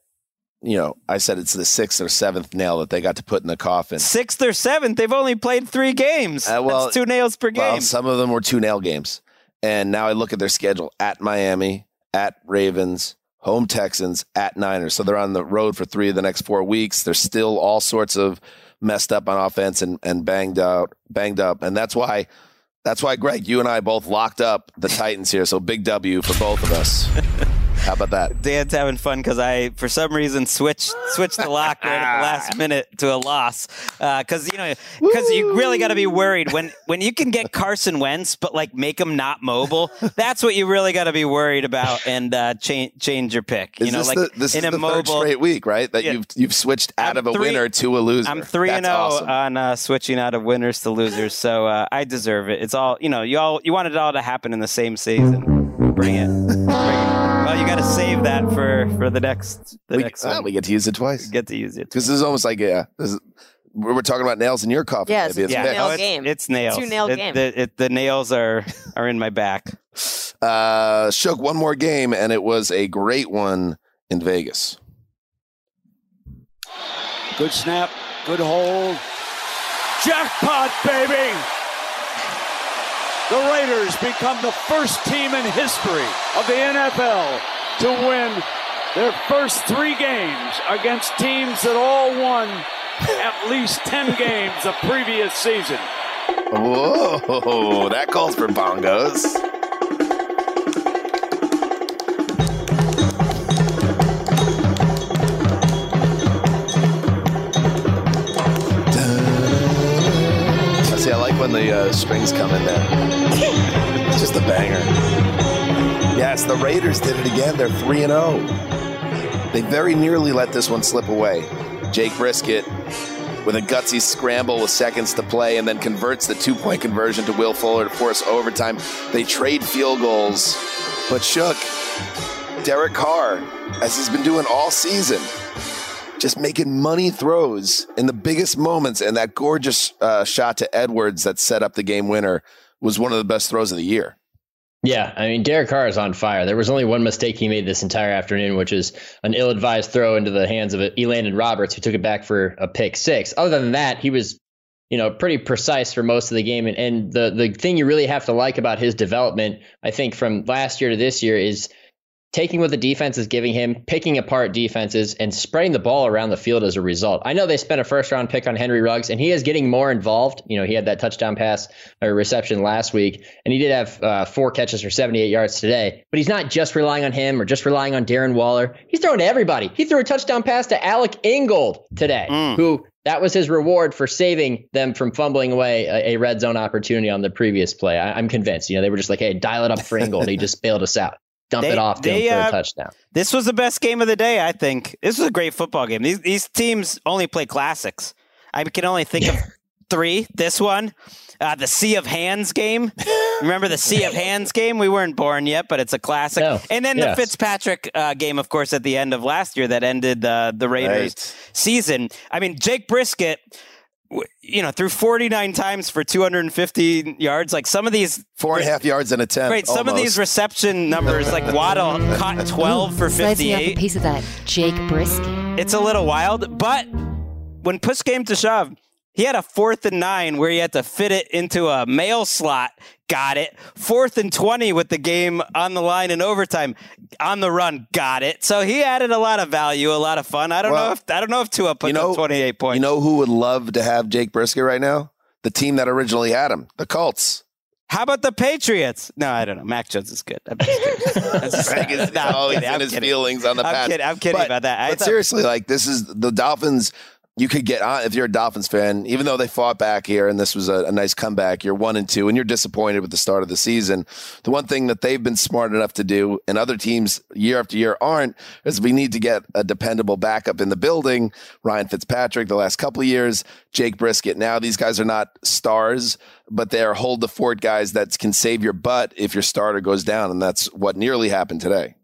you know, I said it's the sixth or seventh nail that they got to put in the coffin. Sixth or seventh? They've only played three games. Uh, well, That's two nails per game. Well, some of them were two nail games. And now I look at their schedule: at Miami, at Ravens, home Texans, at Niners. So they're on the road for three of the next four weeks. They're still all sorts of messed up on offense and, and banged out, banged up. And that's why, that's why, Greg, you and I both locked up the Titans here. So big W for both of us. How about that? Dan's having fun because I, for some reason, switched switched the lock right at the last minute to a loss. Because, uh, you know, because you really got to be worried when, when you can get Carson Wentz, but like make him not mobile. That's what you really got to be worried about, and uh, change change your pick. You is know, this like the, this in is a the mobile, third straight week, right? That yeah, you've you've switched out I'm of a three, winner to a loser. I'm three That's and zero awesome. on uh, switching out of winners to losers, so uh, I deserve it. It's all you know. You all you wanted it all to happen in the same season. Bring it. Bring it. Well, you got to save that for, for the next the we, next. Uh, one. We get to use it twice. We get to use it because this is almost like yeah. This is, we're talking about nails in your coffin. Yes, yeah, it's, yeah. Nail oh, game. It's, it's nails. It's nail it, game. The, it, the nails are are in my back. Uh, Shook one more game, and it was a great one in Vegas. Good snap. Good hold. Jackpot, baby. The Raiders become the first team in history of the N F L to win their first three games against teams that all won at least ten games the previous season. Whoa, that calls for bongos. When the uh, strings come in there, it's just a banger. Yes, the Raiders did it again. They're three and zero. They very nearly let this one slip away. Jake Brissett with a gutsy scramble with seconds to play, and then converts the two-point conversion to Will Fuller to force overtime. They trade field goals, but Shook, Derek Carr, as he's been doing all season, just making money throws in the biggest moments. And that gorgeous uh, shot to Edwards that set up the game winner was one of the best throws of the year. Yeah, I mean, Derek Carr is on fire. There was only one mistake he made this entire afternoon, which is an ill-advised throw into the hands of Elandon Roberts, who took it back for a pick six. Other than that, he was, you know, pretty precise for most of the game. And, and the, the thing you really have to like about his development, I think, from last year to this year is taking what the defense is giving him, picking apart defenses, and spreading the ball around the field as a result. I know they spent a first-round pick on Henry Ruggs, and he is getting more involved. You know, he had that touchdown pass or reception last week, and he did have uh, four catches for seventy-eight yards today. But he's not just relying on him or just relying on Darren Waller. He's throwing to everybody. He threw a touchdown pass to Alec Ingold today, mm. who that was his reward for saving them from fumbling away a, a red zone opportunity on the previous play. I, I'm convinced. You know, they were just like, hey, dial it up for Ingold. He just bailed us out. Dump they, it off they, uh, for a touchdown. This was the best game of the day, I think. This was a great football game. These these teams only play classics. I can only think yeah. of three. This one, uh, the Sea of Hands game. Remember the Sea of Hands game? We weren't born yet, but it's a classic. No. And then yes. the Fitzpatrick uh, game, of course, at the end of last year that ended uh, the Raiders' right. season. I mean, Jake Brissett, you know, threw forty-nine times for two hundred fifty yards. Like some of these four and a half yards in a ten. Right. Some almost. of these reception numbers, like Waddle caught twelve Ooh, for fifty-eight. A piece of that Jake Brissett. It's a little wild, but when push came to shove, he had a fourth and nine where he had to fit it into a mail slot. Got it. Fourth and twenty with the game on the line in overtime. On the run. Got it. So he added a lot of value, a lot of fun. I don't well, know if I don't know if Tua put you know, up twenty-eight points. You know who would love to have Jake Brissett right now? The team that originally had him, the Colts. How about the Patriots? No, I don't know. Mac Jones is good. I'm just kidding. That's just, Greg is no, always in his kidding. feelings on the I'm past. Kidding. I'm kidding but, about that. I but thought, seriously, like this is the Dolphins. You could get on if you're a Dolphins fan, even though they fought back here and this was a, a nice comeback. You're one and two and you're disappointed with the start of the season. The one thing that they've been smart enough to do and other teams year after year aren't is we need to get a dependable backup in the building. Ryan Fitzpatrick, the last couple of years, Jake Brissett. Now these guys are not stars, but they are hold the fort guys that can save your butt if your starter goes down. And that's what nearly happened today.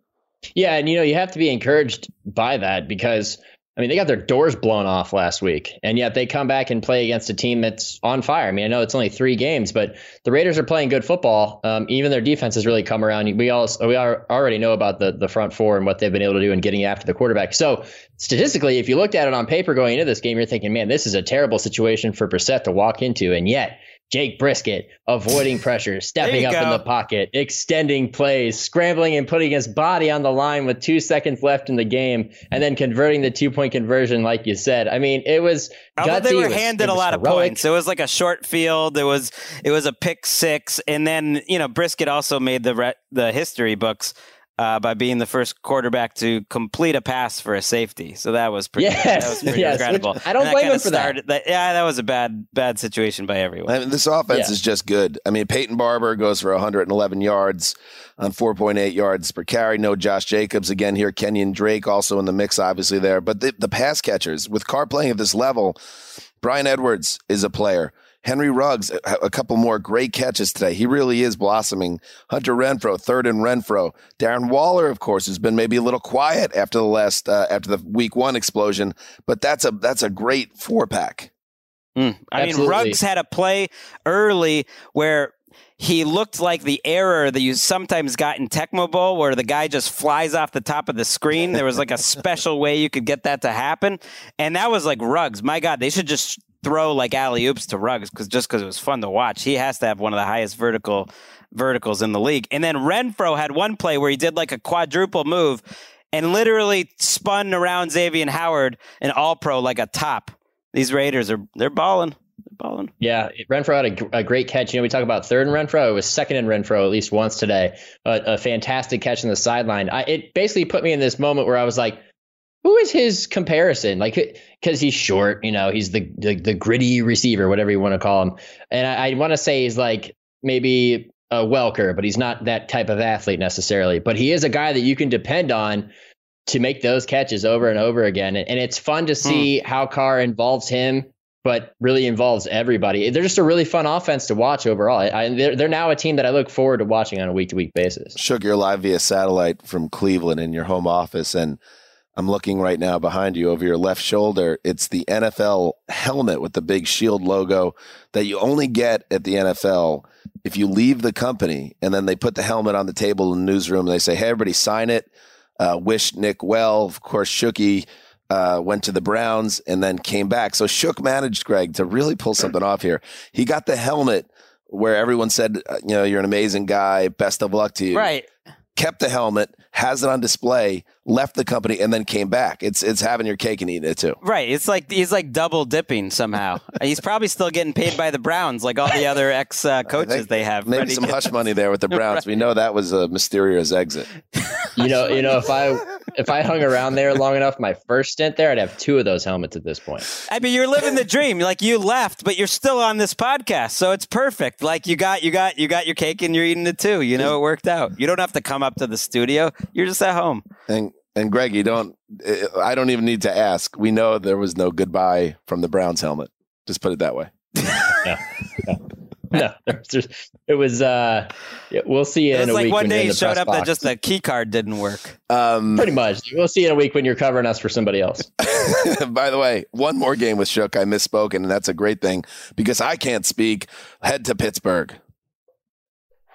Yeah. And, you know, you have to be encouraged by that because I mean, they got their doors blown off last week, and yet they come back and play against a team that's on fire. I mean, I know it's only three games, but the Raiders are playing good football. Um, even their defense has really come around. We all we are, already know about the, the front four and what they've been able to do in getting after the quarterback. So statistically, if you looked at it on paper going into this game, you're thinking, man, this is a terrible situation for Brissett to walk into. And yet Jake Brissett avoiding pressure, stepping up go. in the pocket, extending plays, scrambling and putting his body on the line with two seconds left in the game, and then converting the two-point conversion, like you said. I mean, it was gutsy. Although they were handed a lot heroic. of points. It was like a short field. It was it was a pick six, and then you know Brissett also made the re- the history books uh, by being the first quarterback to complete a pass for a safety. So that was pretty. Yes. That was pretty yes. incredible. Which, I don't blame him for started, that. that. Yeah, that was a bad, bad situation by everyone. I mean, this offense yeah. is just good. I mean, Peyton Barber goes for one hundred eleven yards on four point eight yards per carry. No Josh Jacobs again here. Kenyon Drake also in the mix, obviously there. But the, the pass catchers with Carr playing at this level, Bryan Edwards is a player. Henry Ruggs, a couple more great catches today. He really is blossoming. Hunter Renfrow, third and Renfrow. Darren Waller, of course, has been maybe a little quiet after the last uh, after the week one explosion, but that's a that's a great four pack. Mm, I Absolutely. mean, Ruggs had a play early where he looked like the error that you sometimes got in Tecmo Bowl where the guy just flies off the top of the screen. There was like a special way you could get that to happen. And that was like Ruggs. My God, they should just throw like alley-oops to Ruggs because just because it was fun to watch. He has to have one of the highest vertical verticals in the league. And then Renfrow had one play where he did like a quadruple move and literally spun around Xavier Howard and All-Pro like a top. These Raiders are they're balling. Balling. Yeah, Renfrow had a, a great catch. You know, we talk about third and Renfrow. It was second and Renfrow at least once today. Uh, a fantastic catch on the sideline. I, it basically put me in this moment where I was like, who is his comparison? Like, because he's short, you know, he's the, the the gritty receiver, whatever you want to call him. And I, I want to say he's like maybe a Welker, but he's not that type of athlete necessarily. But he is a guy that you can depend on to make those catches over and over again. And, and it's fun to see hmm. how Carr involves him, but really involves everybody. They're just a really fun offense to watch overall. I, I, they're, they're now a team that I look forward to watching on a week-to-week basis. Shook, you're live via satellite from Cleveland in your home office, and I'm looking right now behind you over your left shoulder. It's the N F L helmet with the big shield logo that you only get at the N F L if you leave the company, and then they put the helmet on the table in the newsroom, and they say, hey, everybody sign it. Uh, wish Nick well. Of course, Shookie Uh, went to the Browns and then came back. So Shook managed, Greg, to really pull something off here. He got the helmet where everyone said, you know, you're an amazing guy. Best of luck to you. Right. Kept the helmet, has it on display, left the company, and then came back. It's it's having your cake and eating it too. Right. It's like he's like double dipping somehow. He's probably still getting paid by the Browns, like all the other ex uh, coaches they have. Maybe some hush money there with the Browns. Right. We know that was a mysterious exit. You know, you know, if I if I hung around there long enough, my first stint there, I'd have two of those helmets at this point. I mean, you're living the dream. Like you left, but you're still on this podcast, so it's perfect. Like you got you got you got your cake and you're eating it too. You know, it worked out. You don't have to come up. Up to the studio, you're just at home. And and Greg, you don't. I don't even need to ask. We know there was no goodbye from the Browns helmet. Just put it that way. no, no, no there's, there's, it was. Uh, we'll see you it in a like week. It's like one day you showed up box. that just the key card didn't work. Um, Pretty much. We'll see you in a week when you're covering us for somebody else. By the way, one more game with Shook. I misspoke, and that's a great thing because I can't speak. Head to Pittsburgh.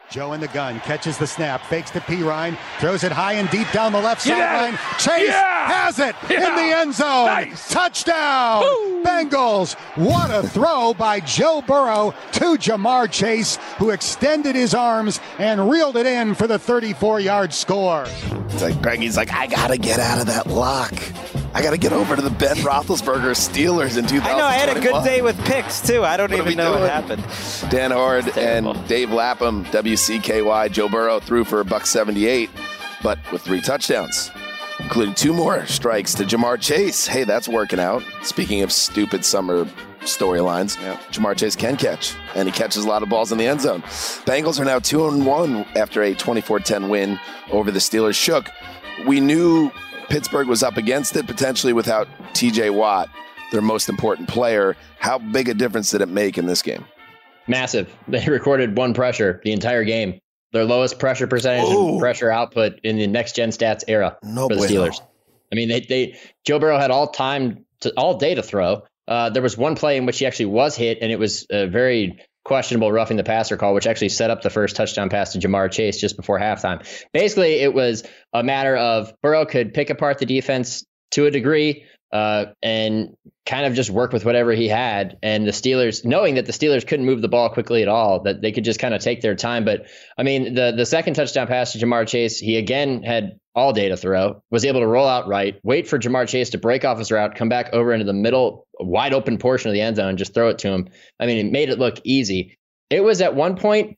Joe in the gun, catches the snap, fakes to P. Ryan, throws it high and deep down the left sideline. Chase yeah! has it yeah! in the end zone. Nice. Touchdown, Woo! Bengals. What a throw by Joe Burrow to Ja'Marr Chase, who extended his arms and reeled it in for the thirty-four-yard score. It's like Greggy's like, I got to get out of that lock. I got to get over to the Ben Roethlisberger Steelers in two thousand twenty-one. I know, I had a good day with picks, too. I don't what even know doing? what happened. Dan Hord and Dave Lapham, W C K Y. Joe Burrow threw for a buck seventy-eight, but with three touchdowns, including two more strikes to Ja'Marr Chase. Hey, that's working out. Speaking of stupid summer storylines, yeah. Ja'Marr Chase can catch, and he catches a lot of balls in the end zone. Bengals are now two and one after a twenty-four ten win over the Steelers. Shook, we knew Pittsburgh was up against it, potentially without T J Watt, their most important player. How big a difference did it make in this game? Massive. They recorded one pressure the entire game. Their lowest pressure percentage Ooh. and pressure output in the next-gen stats era no for the bueno. Steelers. I mean, they, they Joe Burrow had all time to all day to throw. Uh, there was one play in which he actually was hit, and it was a very questionable roughing the passer call, which actually set up the first touchdown pass to Ja'Marr Chase just before halftime. Basically, it was a matter of Burrow could pick apart the defense to a degree uh, and kind of just work with whatever he had. And the Steelers, knowing that the Steelers couldn't move the ball quickly at all, that they could just kind of take their time. But I mean, the the second touchdown pass to Ja'Marr Chase, he again had all day to throw, was able to roll out right, wait for Ja'Marr Chase to break off his route, come back over into the middle, wide open portion of the end zone, and just throw it to him. I mean, it made it look easy. It was at one point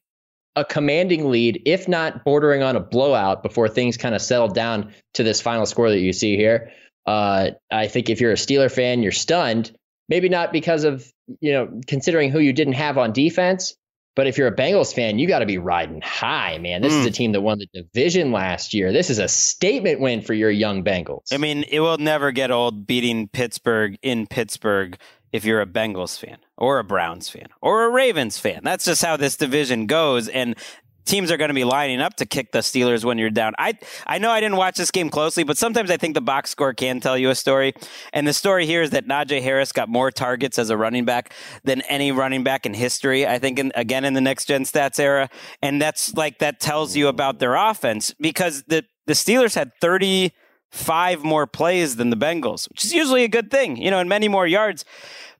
a commanding lead, if not bordering on a blowout, before things kind of settled down to this final score that you see here. Uh, I think if you're a Steeler fan, you're stunned, maybe not because of, you know, considering who you didn't have on defense. But if you're a Bengals fan, you got to be riding high, man. This mm. is a team that won the division last year. This is a statement win for your young Bengals. I mean, it will never get old beating Pittsburgh in Pittsburgh if you're a Bengals fan or a Browns fan or a Ravens fan. That's just how this division goes. And teams are going to be lining up to kick the Steelers when you're down. I, I know I didn't watch this game closely, but sometimes I think the box score can tell you a story. And the story here is that Najee Harris got more targets as a running back than any running back in history, I think, in, again, in the next-gen stats era. And that's like that tells you about their offense, because the, the Steelers had thirty-five more plays than the Bengals, which is usually a good thing, you know, and many more yards.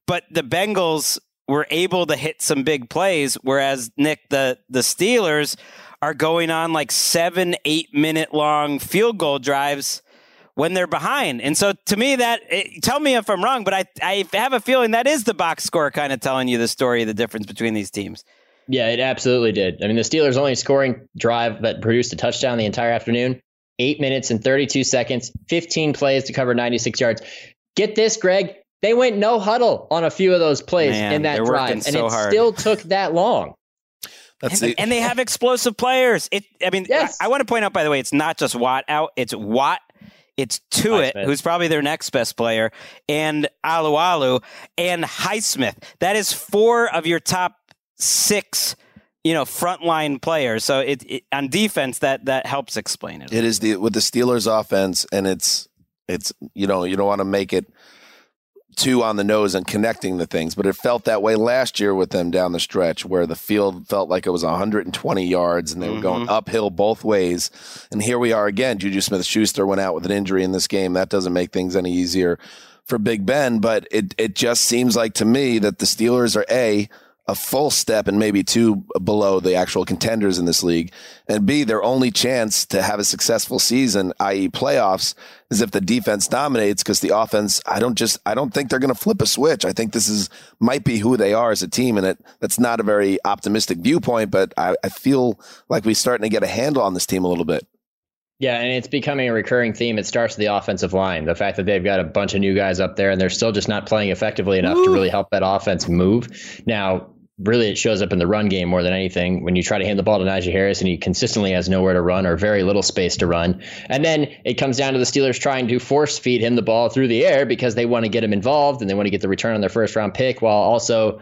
But the Bengals were able to hit some big plays, whereas, Nick, the, the Steelers are going on like seven, eight-minute-long field goal drives when they're behind. And so, to me, that it, tell me if I'm wrong, but I, I have a feeling that is the box score kind of telling you the story of the difference between these teams. Yeah, it absolutely did. I mean, the Steelers' only scoring drive that produced a touchdown the entire afternoon, eight minutes and thirty-two seconds, fifteen plays to cover ninety-six yards. Get this, Greg. They went no huddle on a few of those plays Man, in that drive, and so it hard. still took that long. That's and, the- and they have explosive players. It, I mean, yes. I, I want to point out, by the way, it's not just Watt out. It's Watt, it's Tuitt, who's probably their next best player, and Alualu, and Highsmith. That is four of your top six, you know, frontline players. So it, it on defense, that that helps explain it. It is the with the Steelers' offense, and it's it's you know you don't want to make it two on the nose and connecting the things, but it felt that way last year with them down the stretch, where the field felt like it was one hundred twenty yards and they mm-hmm. were going uphill both ways. And here we are again. Juju Smith-Schuster went out with an injury in this game. That doesn't make things any easier for Big Ben, but it, it just seems like to me that the Steelers are A, a full step and maybe two below the actual contenders in this league, and B, their only chance to have a successful season, that is playoffs, is if the defense dominates, because the offense, I don't just, I don't think they're going to flip a switch. I think this is, might be who they are as a team. And it, that's not a very optimistic viewpoint, but I, I feel like we're starting to get a handle on this team a little bit. Yeah, and it's becoming a recurring theme. It starts with the offensive line. The fact that they've got a bunch of new guys up there and they're still just not playing effectively enough Ooh. to really help that offense move. Now, really, it shows up in the run game more than anything. When you try to hand the ball to Najee Harris and he consistently has nowhere to run or very little space to run. And then it comes down to the Steelers trying to force feed him the ball through the air because they want to get him involved and they want to get the return on their first round pick, while also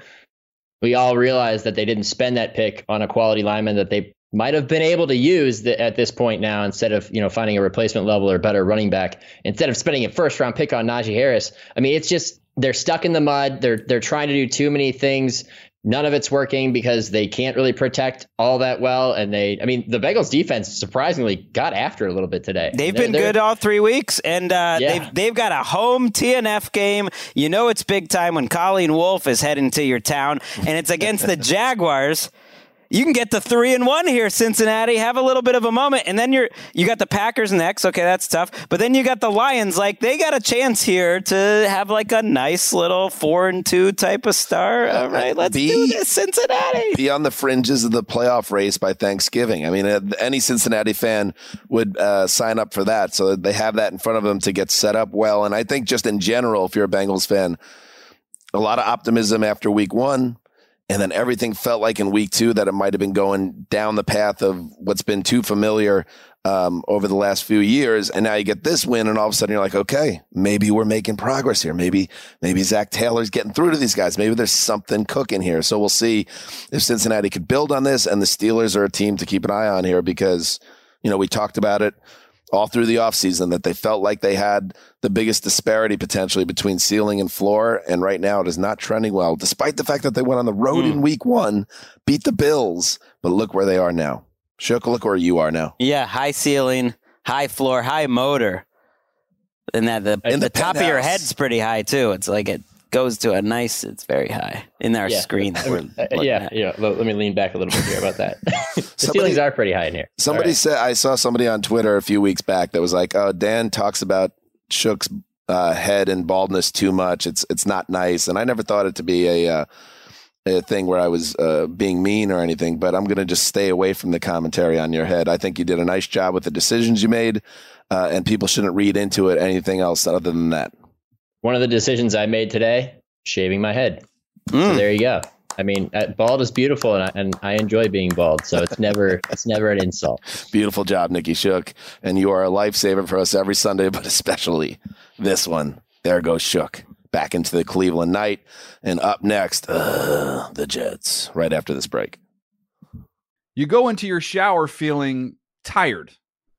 we all realize that they didn't spend that pick on a quality lineman that they might have been able to use the, at this point now, instead of, you know, finding a replacement level or better running back, instead of spending a first round pick on Najee Harris. I mean, it's just, they're stuck in the mud. They're, they're trying to do too many things. None of it's working because they can't really protect all that well. And they, I mean, the Bengals defense surprisingly got after a little bit today. They've they're, been they're, good all three weeks, and uh, yeah. they've, they've got a home T N F game. You know, it's big time when Colleen Wolfe is heading to your town, and it's against the Jaguars. You can get the three and one here, Cincinnati. Have a little bit of a moment, and then you're you got the Packers next. Okay, that's tough. But then you got the Lions. Like, they got a chance here to have like a nice little four and two type of start. All right, let's be, do this, Cincinnati. Be on the fringes of the playoff race by Thanksgiving. I mean, any Cincinnati fan would uh, sign up for that. So they have that in front of them to get set up well. And I think just in general, if you're a Bengals fan, a lot of optimism after week one. And then everything felt like in week two that it might have been going down the path of what's been too familiar um, over the last few years. And now you get this win, and all of a sudden you're like, okay, maybe we're making progress here. Maybe maybe Zach Taylor's getting through to these guys. Maybe there's something cooking here. So we'll see if Cincinnati could build on this. And the Steelers are a team to keep an eye on here because, you know, we talked about it all through the offseason that they felt like they had the biggest disparity potentially between ceiling and floor. And right now it is not trending well, despite the fact that they went on the road mm. in week one, beat the Bills. But look where they are now. Shook, look where you are now. Yeah, high ceiling, high floor, high motor. And that the, the, the top of your head's pretty high, too. It's like it goes to a nice, it's very high in our yeah. screen. That we're uh, yeah, at. yeah. Let me lean back a little bit here about that. The somebody, ceilings are pretty high in here. Somebody right. said, I saw somebody on Twitter a few weeks back that was like, oh, Dan talks about Shook's uh, head and baldness too much. It's it's not nice. And I never thought it to be a... Uh, a thing where I was uh, being mean or anything, but I'm going to just stay away from the commentary on your head. I think you did a nice job with the decisions you made, uh, and people shouldn't read into it anything else other than that. One of the decisions I made today, shaving my head. Mm. So there you go. I mean, bald is beautiful, and I, and I enjoy being bald, so it's never it's never an insult. Beautiful job, Nicky Shook, and you are a lifesaver for us every Sunday, but especially this one. There goes Shook. Back into the Cleveland night. And up next, uh, the Jets, right after this break. You go into your shower feeling tired,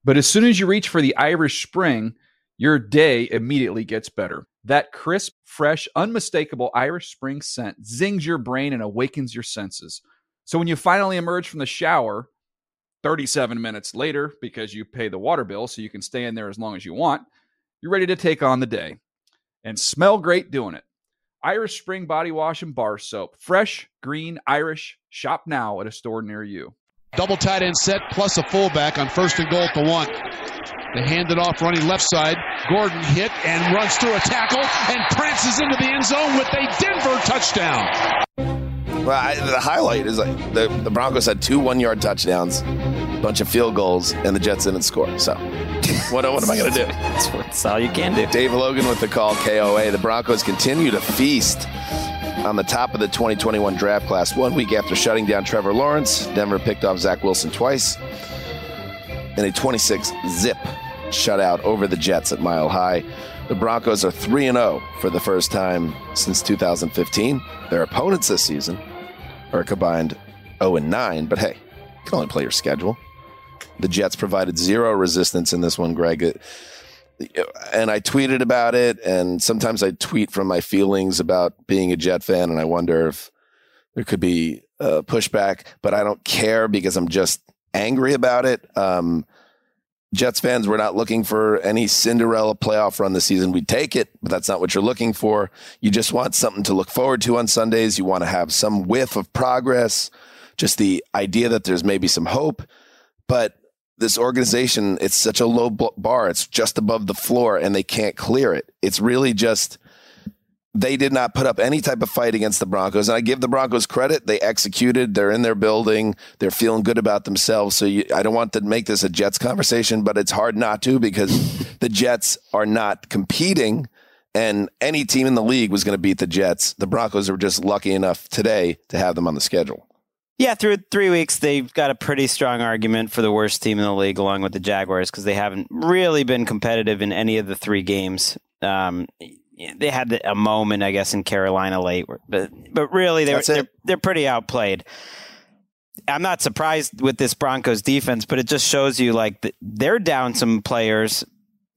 but as soon as you reach for the Irish Spring, your day immediately gets better. That crisp, fresh, unmistakable Irish Spring scent zings your brain and awakens your senses. So when you finally emerge from the shower thirty-seven minutes later, because you pay the water bill so you can stay in there as long as you want, you're ready to take on the day. And smell great doing it. Irish Spring Body Wash and Bar Soap. Fresh, green, Irish. Shop now at a store near you. Double tight end set plus a fullback on first and goal at the one. They hand it off running left side. Gordon hit and runs through a tackle and prances into the end zone with a Denver touchdown. Well, I, the highlight is like the, the Broncos had two one-yard touchdowns, a bunch of field goals, and the Jets didn't score, so... What, what am I going to do? That's, that's all you can do. Dave Logan with the call, K O A. The Broncos continue to feast on the top of the twenty twenty-one draft class. One week after shutting down Trevor Lawrence, Denver picked off Zach Wilson twice in a twenty-six zip shutout over the Jets at Mile High. The Broncos are three and oh for the first time since two thousand fifteen. Their opponents this season are a combined oh and nine, but hey, you can only play your schedule. The Jets provided zero resistance in this one, Greg. It, and I tweeted about it, and sometimes I tweet from my feelings about being a Jet fan, and I wonder if there could be uh, pushback, but I don't care because I'm just angry about it. Um, Jets fans, we're not looking for any Cinderella playoff run this season. We take it, but that's not what you're looking for. You just want something to look forward to on Sundays. You want to have some whiff of progress, just the idea that there's maybe some hope. But this organization, it's such a low bar. It's just above the floor and they can't clear it. It's really just they did not put up any type of fight against the Broncos. And I give the Broncos credit. They executed. They're in their building. They're feeling good about themselves. So you, I don't want to make this a Jets conversation, but it's hard not to because the Jets are not competing. And any team in the league was going to beat the Jets. The Broncos were just lucky enough today to have them on the schedule. Yeah, through three weeks, they've got a pretty strong argument for the worst team in the league, along with the Jaguars, because they haven't really been competitive in any of the three games. Um, they had a moment, I guess, in Carolina late, but but really, they're they're, they're pretty outplayed. I'm not surprised with this Broncos defense, but it just shows you like they're down some players,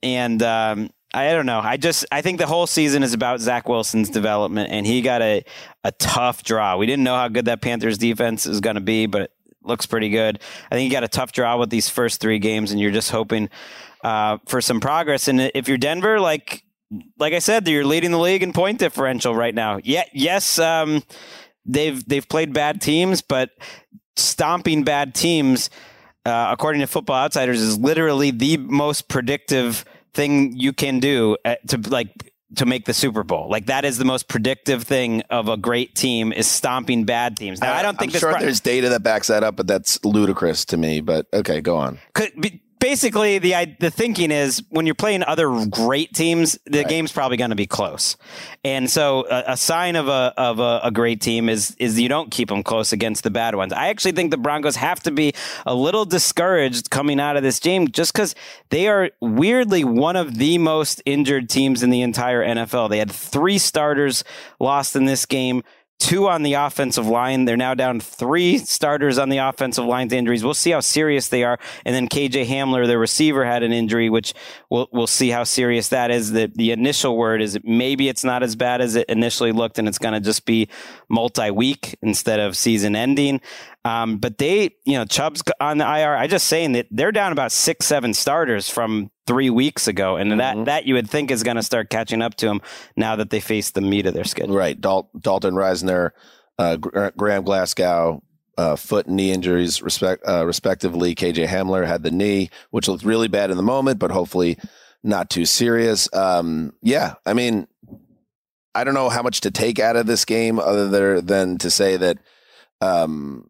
and um, I don't know. I just I think the whole season is about Zach Wilson's development, and he got a. A tough draw. We didn't know how good that Panthers defense is going to be, but it looks pretty good. I think you got a tough draw with these first three games, and you're just hoping uh, for some progress. And if you're Denver, like like I said, you're leading the league in point differential right now. Yeah, yes, um, they've they've played bad teams, but stomping bad teams, uh, according to Football Outsiders, is literally the most predictive thing you can do to like. to make the Super Bowl. Like that is the most predictive thing of a great team is stomping bad teams. Now I don't think I'm this sure pro- there's data that backs that up, but that's ludicrous to me, but okay, go on. Basically the, the thinking is when you're playing other great teams, the right. game's probably going to be close. And so a, a sign of a, of a, a great team is, is you don't keep them close against the bad ones. I actually think the Broncos have to be a little discouraged coming out of this game just because they are weirdly one of the most injured teams in the entire N F L. They had three starters lost in this game. two on the offensive line. They're now down three starters on the offensive line to injuries. We'll see how serious they are. And then K J Hamler, their receiver, had an injury, which we'll we'll see how serious that is. The, the initial word is maybe it's not as bad as it initially looked, and it's going to just be multi-week instead of season-ending. Um, but they, you know, Chubb's on the I R. I just saying that they're down about six, seven starters from three weeks ago. And mm-hmm. that, that you would think is going to start catching up to them now that they face the meat of their schedule. Right. Dal- Dalton Reisner, uh, Graham Glasgow, uh, foot and knee injuries, respect, uh, respectively. K J Hamler had the knee, which looked really bad in the moment, but hopefully not too serious. Um, yeah. I mean, I don't know how much to take out of this game other than to say that, um,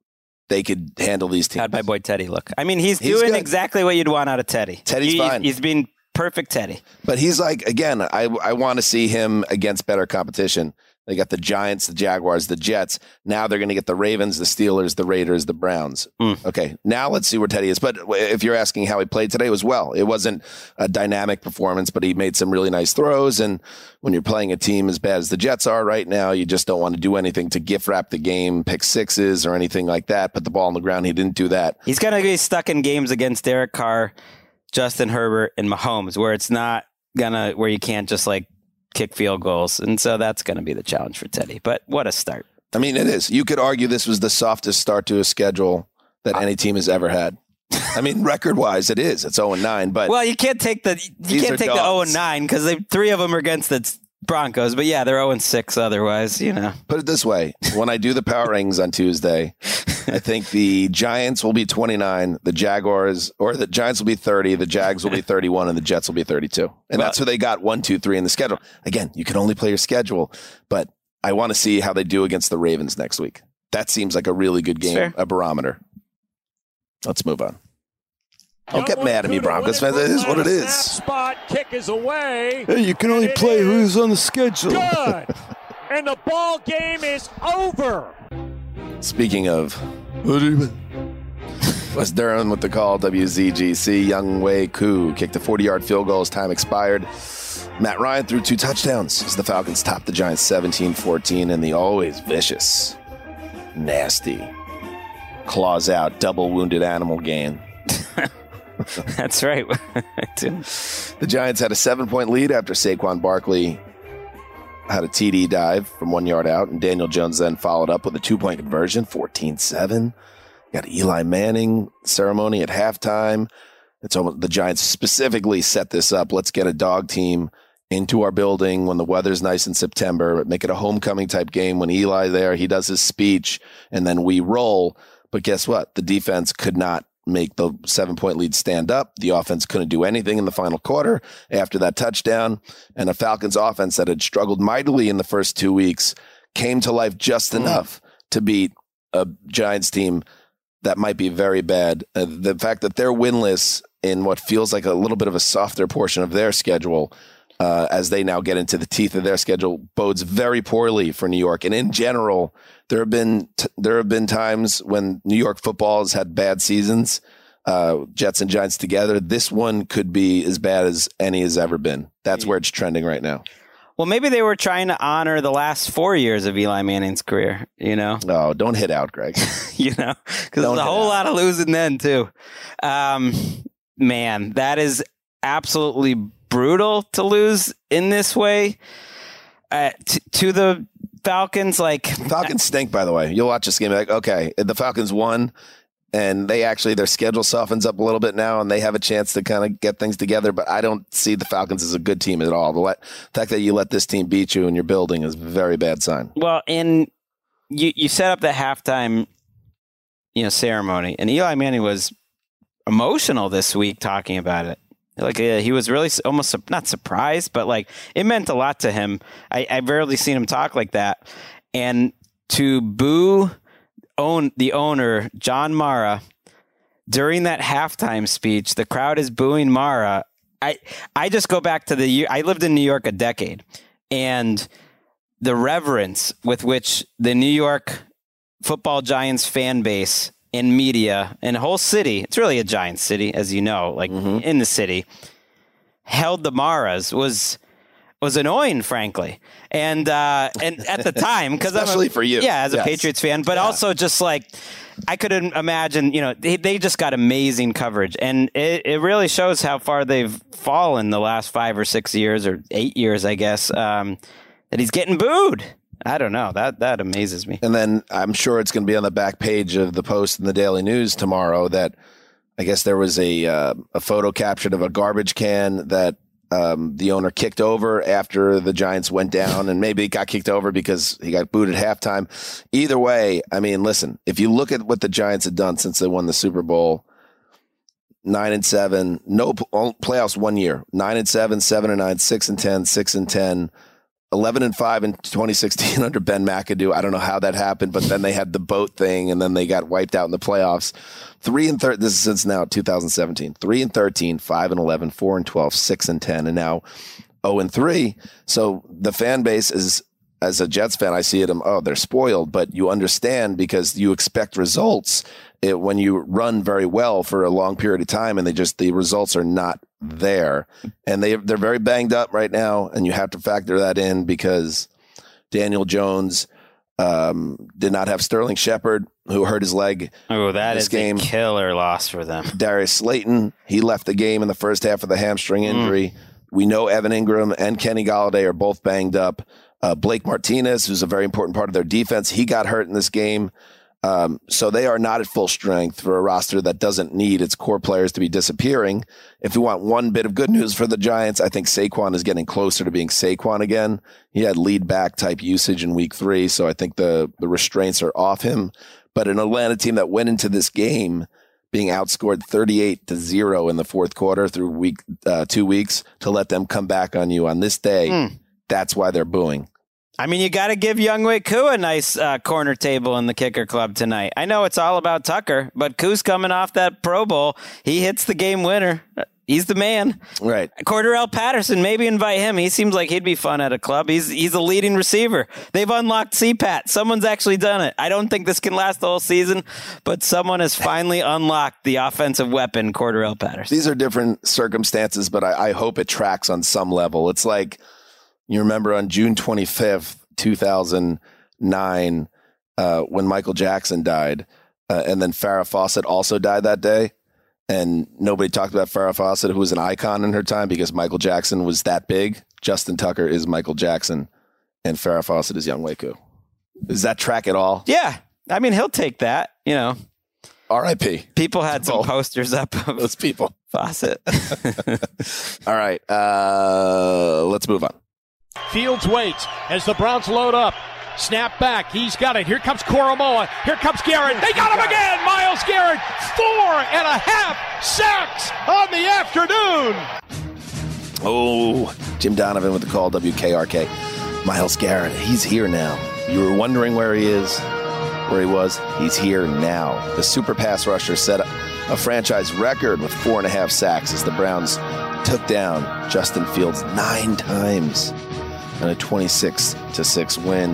they could handle these teams. How'd my boy Teddy look? I mean, he's, he's doing good. Exactly what you'd want out of Teddy. Teddy's he, fine. He's, he's being perfect Teddy. But he's like, again, I I want to see him against better competition. They got the Giants, the Jaguars, the Jets. Now they're going to get the Ravens, the Steelers, the Raiders, the Browns. Mm. Okay, now let's see where Teddy is. But if you're asking how he played today, it was well. It wasn't a dynamic performance, but he made some really nice throws. And when you're playing a team as bad as the Jets are right now, you just don't want to do anything to gift wrap the game, pick sixes or anything like that, put the ball on the ground. He didn't do that. He's going to be stuck in games against Derek Carr, Justin Herbert, and Mahomes, where it's not going to, where you can't just like, kick field goals. And so that's going to be the challenge for Teddy. But what a start. I mean, it is. You could argue this was the softest start to a schedule that I, any team has ever had. I mean, record wise, it is. It's oh and nine. But well, you can't take the you can't take dogs. the oh and nine because three of them are against the Broncos. But yeah, they're oh and six otherwise, you know. Put it this way. When I do the power rankings on Tuesday, I think the Giants will be twenty-nine, the Jaguars, or the Giants will be thirty, the Jags will be thirty-one, and the Jets will be thirty-two. And well, that's where they got one, two, three in the schedule. Again, you can only play your schedule, but I want to see how they do against the Ravens next week. That seems like a really good game, sure. A barometer. Let's move on. Don't get mad at me, Broncos fans. It is what it is. Spot kick is away. Hey, you can only play who's on the schedule. Good. And the ball game is over. Speaking of, West Durham with the call, W Z G C, Young Wei Koo kicked a forty-yard field goal as time expired. Matt Ryan threw two touchdowns as the Falcons topped the Giants seventeen fourteen, and the always vicious, nasty, claws out, double wounded animal game. That's right. The Giants had a seven-point lead after Saquon Barkley had a T D dive from one yard out, and Daniel Jones then followed up with a two-point conversion, fourteen seven. Got Eli Manning ceremony at halftime. It's almost, the Giants specifically set this up. Let's get a dog team into our building when the weather's nice in September. Make it a homecoming type game when Eli there. He does his speech, and then we roll. But guess what? The defense could not make the seven-point lead stand up. The offense couldn't do anything in the final quarter after that touchdown. And a Falcons offense that had struggled mightily in the first two weeks came to life just enough mm. to beat a Giants team that might be very bad. Uh, the fact that they're winless in what feels like a little bit of a softer portion of their schedule uh, as they now get into the teeth of their schedule bodes very poorly for New York. And in general, There have been t- there have been times when New York football has had bad seasons, uh, Jets and Giants together. This one could be as bad as any has ever been. That's where it's trending right now. Well, maybe they were trying to honor the last four years of Eli Manning's career, you know? No, oh, don't hit out, Greg. You know, because there's a whole out. lot of losing then, too. Um, man, that is absolutely brutal to lose in this way uh, t- to the Falcons like Falcons stink, by the way. You'll watch this game like, okay, the Falcons won, and they actually their schedule softens up a little bit now, and they have a chance to kind of get things together. But I don't see the Falcons as a good team at all. The, let, the fact that you let this team beat you in your building is a very bad sign. Well, and you you set up the halftime, you know, ceremony, and Eli Manning was emotional this week talking about it. Like uh, he was really almost su- not surprised, but like it meant a lot to him. I, I've rarely seen him talk like that. And to boo own the owner, John Mara, during that halftime speech, the crowd is booing Mara. I I just go back to the year I lived in New York a decade, and the reverence with which the New York football Giants fan base in media and the whole city, it's really a giant city, as you know, like mm-hmm. in the city, held the Maras was was annoying, frankly. And uh, and at the time, because especially I'm a, for you, yeah, as yes. a Patriots fan, but yeah. also just like I couldn't imagine, you know, they, they just got amazing coverage, and it, it really shows how far they've fallen the last five or six years or eight years, I guess. Um, that he's getting booed. I don't know. That that amazes me. And then I'm sure it's going to be on the back page of the Post and the Daily News tomorrow that I guess there was a uh, a photo captured of a garbage can that um, the owner kicked over after the Giants went down, and maybe it got kicked over because he got booed at halftime. Either way, I mean, listen, if you look at what the Giants had done since they won the Super Bowl, nine and seven, no playoffs one year, nine and seven, seven and nine, six and ten, six and ten. eleven and five in twenty sixteen under Ben McAdoo. I don't know how that happened, but then they had the boat thing and then they got wiped out in the playoffs. three and thirteen, this is since now two thousand seventeen. three and thirteen, five and eleven, four and twelve, six and ten, and now oh and three. So the fan base is, as a Jets fan, I see it, oh, they're spoiled, but you understand because you expect results it, when you run very well for a long period of time and they just, the results are not there, and they they're very banged up right now, and you have to factor that in because Daniel Jones um, did not have Sterling Shepard, who hurt his leg. Oh, that is game. A killer loss for them. Darius Slayton, he left the game in the first half of the hamstring injury. Mm. We know Evan Ingram and Kenny Golladay are both banged up. Uh, Blake Martinez, who's a very important part of their defense, he got hurt in this game. Um, so they are not at full strength for a roster that doesn't need its core players to be disappearing. If you want one bit of good news for the Giants, I think Saquon is getting closer to being Saquon again. He had lead back type usage in week three. So I think the, the restraints are off him, but an Atlanta team that went into this game being outscored thirty-eight to zero in the fourth quarter through week, uh, two weeks to let them come back on you on this day. Mm. That's why they're booing. I mean, you got to give Younghoe Koo a nice uh, corner table in the kicker club tonight. I know it's all about Tucker, but Koo's coming off that Pro Bowl. He hits the game winner. He's the man. Right. Cordarrelle Patterson, maybe invite him. He seems like he'd be fun at a club. He's he's a leading receiver. They've unlocked C PAT. Someone's actually done it. I don't think this can last the whole season, but someone has finally unlocked the offensive weapon, Cordarrelle Patterson. These are different circumstances, but I, I hope it tracks on some level. It's like, you remember on June twenty-fifth, two thousand nine, uh, when Michael Jackson died, uh, and then Farrah Fawcett also died that day. And nobody talked about Farrah Fawcett, who was an icon in her time because Michael Jackson was that big. Justin Tucker is Michael Jackson, and Farrah Fawcett is Younghoe Koo. Does that track at all? Yeah. I mean, he'll take that, you know. R I P. People had some posters up of those people. Fawcett. All right. Uh, let's move on. Fields waits as the Browns load up. Snap back. He's got it. Here comes Koromoa. Here comes Garrett. They got him again. Myles Garrett. Four and a half sacks on the afternoon. Oh, Jim Donovan with the call, W K R K. Myles Garrett, he's here now. You were wondering where he is, where he was. He's here now. The super pass rusher set a franchise record with four and a half sacks as the Browns took down Justin Fields nine times. And a twenty-six to six win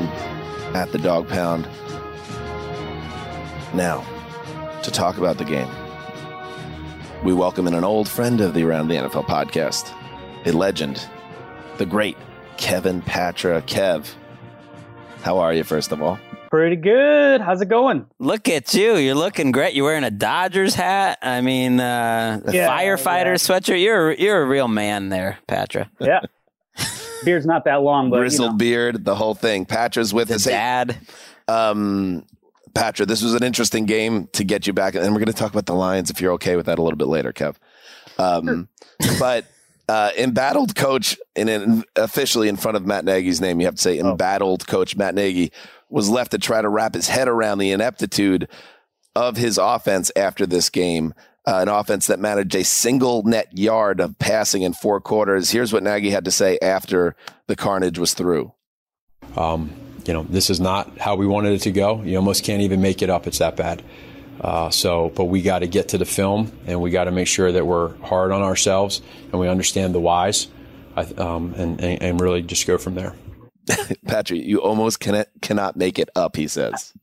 at the Dog Pound. Now, to talk about the game, we welcome in an old friend of the Around the N F L podcast, a legend, the great Kevin Patrick. Kev, how are you, first of all? Pretty good. How's it going? Look at you. You're looking great. You're wearing a Dodgers hat. I mean, uh, yeah, firefighter yeah. sweatshirt. You're, you're a real man there, Patrick. Yeah. Beard's not that long, but bristled you know. Beard, the whole thing. Patra's with his dad. Um, Patra, this was an interesting game to get you back, and we're going to talk about the Lions if you're okay with that a little bit later, Kev. Um, sure. But uh, embattled coach, in an, officially in front of Matt Nagy's name, you have to say embattled oh. coach Matt Nagy was left to try to wrap his head around the ineptitude of his offense after this game. Uh, an offense that managed a single net yard of passing in four quarters. Here's what Nagy had to say after the carnage was through. Um, you know, this is not how we wanted it to go. You almost can't even make it up. It's that bad. Uh, so, but we got to get to the film, and we got to make sure that we're hard on ourselves and we understand the whys, um, and, and, and really just go from there. Patrick, you almost cannot, cannot make it up, he says.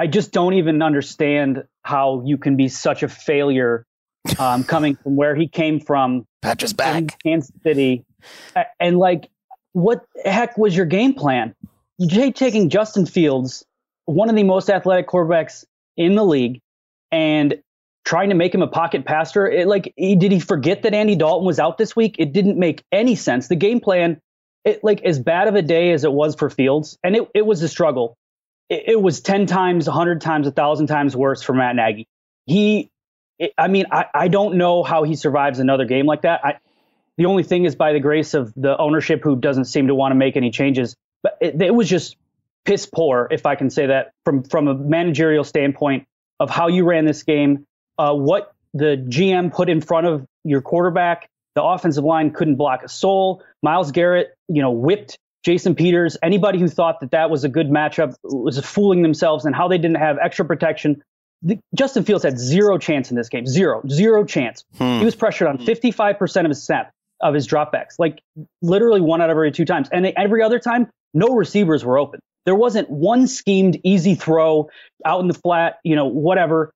I just don't even understand how you can be such a failure um, coming from where he came from. Patrick's back. Kansas City And like, what the heck was your game plan? You take taking Justin Fields, one of the most athletic quarterbacks in the league, and trying to make him a pocket passer. It, like, he, did he forget that Andy Dalton was out this week? It didn't make any sense. The game plan, it, like, as bad of a day as it was for Fields, and it, it was a struggle. It, it was ten times, one hundred times, one thousand times worse for Matt Nagy. He, it, I mean, I, I don't know how he survives another game like that. I, the only thing is by the grace of the ownership, who doesn't seem to want to make any changes. But it, it was just piss poor, if I can say that, from, from a managerial standpoint of how you ran this game, uh, what the G M put in front of your quarterback. The offensive line couldn't block a soul. Myles Garrett, you know, whipped Jason Peters. Anybody who thought that that was a good matchup was fooling themselves, and how they didn't have extra protection. The, Justin Fields had zero chance in this game. Zero, zero chance. Hmm. He was pressured on fifty-five percent of his snap, of his dropbacks, like literally one out of every two times. And every other time, no receivers were open. There wasn't one schemed easy throw out in the flat, you know, whatever.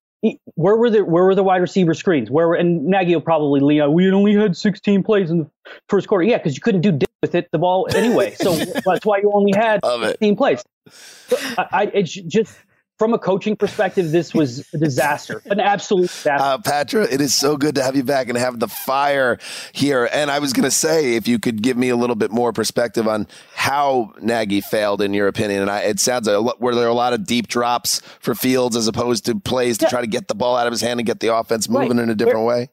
Where were the where were the wide receiver screens? Where were, and Nagy will probably lean out, we only had sixteen plays in the first quarter. Yeah, because you couldn't do dick with it, the ball anyway. So that's why you only had sixteen plays. So I, I it's just from a coaching perspective, this was a disaster, an absolute disaster. Uh, Patrick, it is so good to have you back and have the fire here. And I was going to say, if you could give me a little bit more perspective on how Nagy failed, in your opinion. And I, it sounds like, were there a lot of deep drops for Fields as opposed to plays to yeah. try to get the ball out of his hand and get the offense moving right. in a different there, way?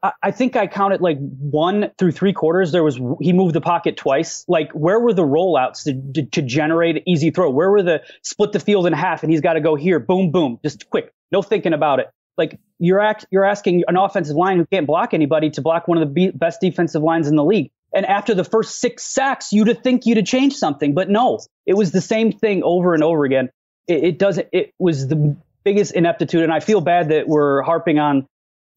I, I think I counted like one through three quarters. There was, he moved the pocket twice. Like, where were the rollouts to, to, to generate easy throw? Where were the split the field in half and he's got to go here? Boom, boom, just quick. No thinking about it. Like, you're act, you're asking an offensive line who can't block anybody to block one of the be- best defensive lines in the league. And after the first six sacks, you'd think you'd change something, but no, it was the same thing over and over again. It, it doesn't. It was the biggest ineptitude, and I feel bad that we're harping on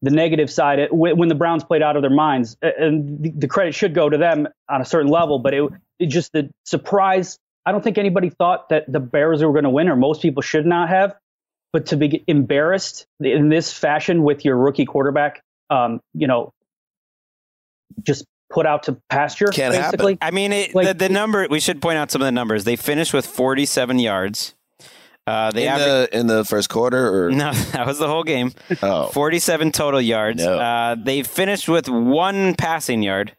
the negative side, when the Browns played out of their minds, and the credit should go to them on a certain level, but it, it just the surprise. I don't think anybody thought that the Bears were going to win, or most people should not have, but to be embarrassed in this fashion with your rookie quarterback, um, you know, just put out to pasture. Can't basically. Happen. I mean, it, like, the, the number, we should point out some of the numbers. They finished with forty-seven yards. Uh, they in, average- the, in the first quarter? Or? No, that was the whole game. Oh. forty-seven total yards. No. Uh, they finished with one passing yard.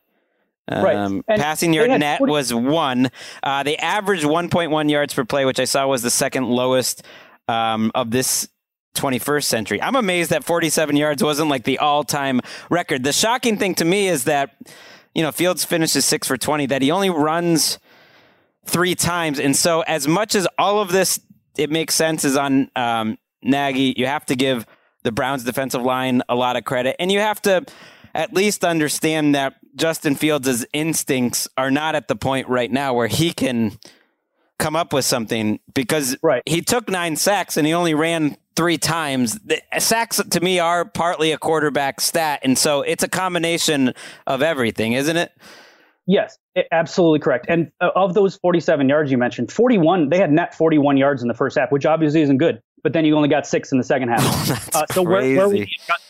Um, right. And passing yard net forty- was one. Uh, they averaged one point one yards per play, which I saw was the second lowest um, of this twenty-first century. I'm amazed that forty-seven yards wasn't like the all-time record. The shocking thing to me is that, you know, Fields finishes six for twenty, that he only runs three times. And so as much as all of this, it makes sense, is on um, Nagy. You have to give the Browns defensive line a lot of credit, and you have to at least understand that Justin Fields' instincts are not at the point right now where he can come up with something, because right. he took nine sacks and he only ran three times. The sacks to me are partly a quarterback stat. And so it's a combination of everything, isn't it? Yes, absolutely correct. And of those forty-seven yards you mentioned, forty-one, they had net forty-one yards in the first half, which obviously isn't good. But then you only got six in the second half. Oh, that's uh, so crazy. Where, where, were the,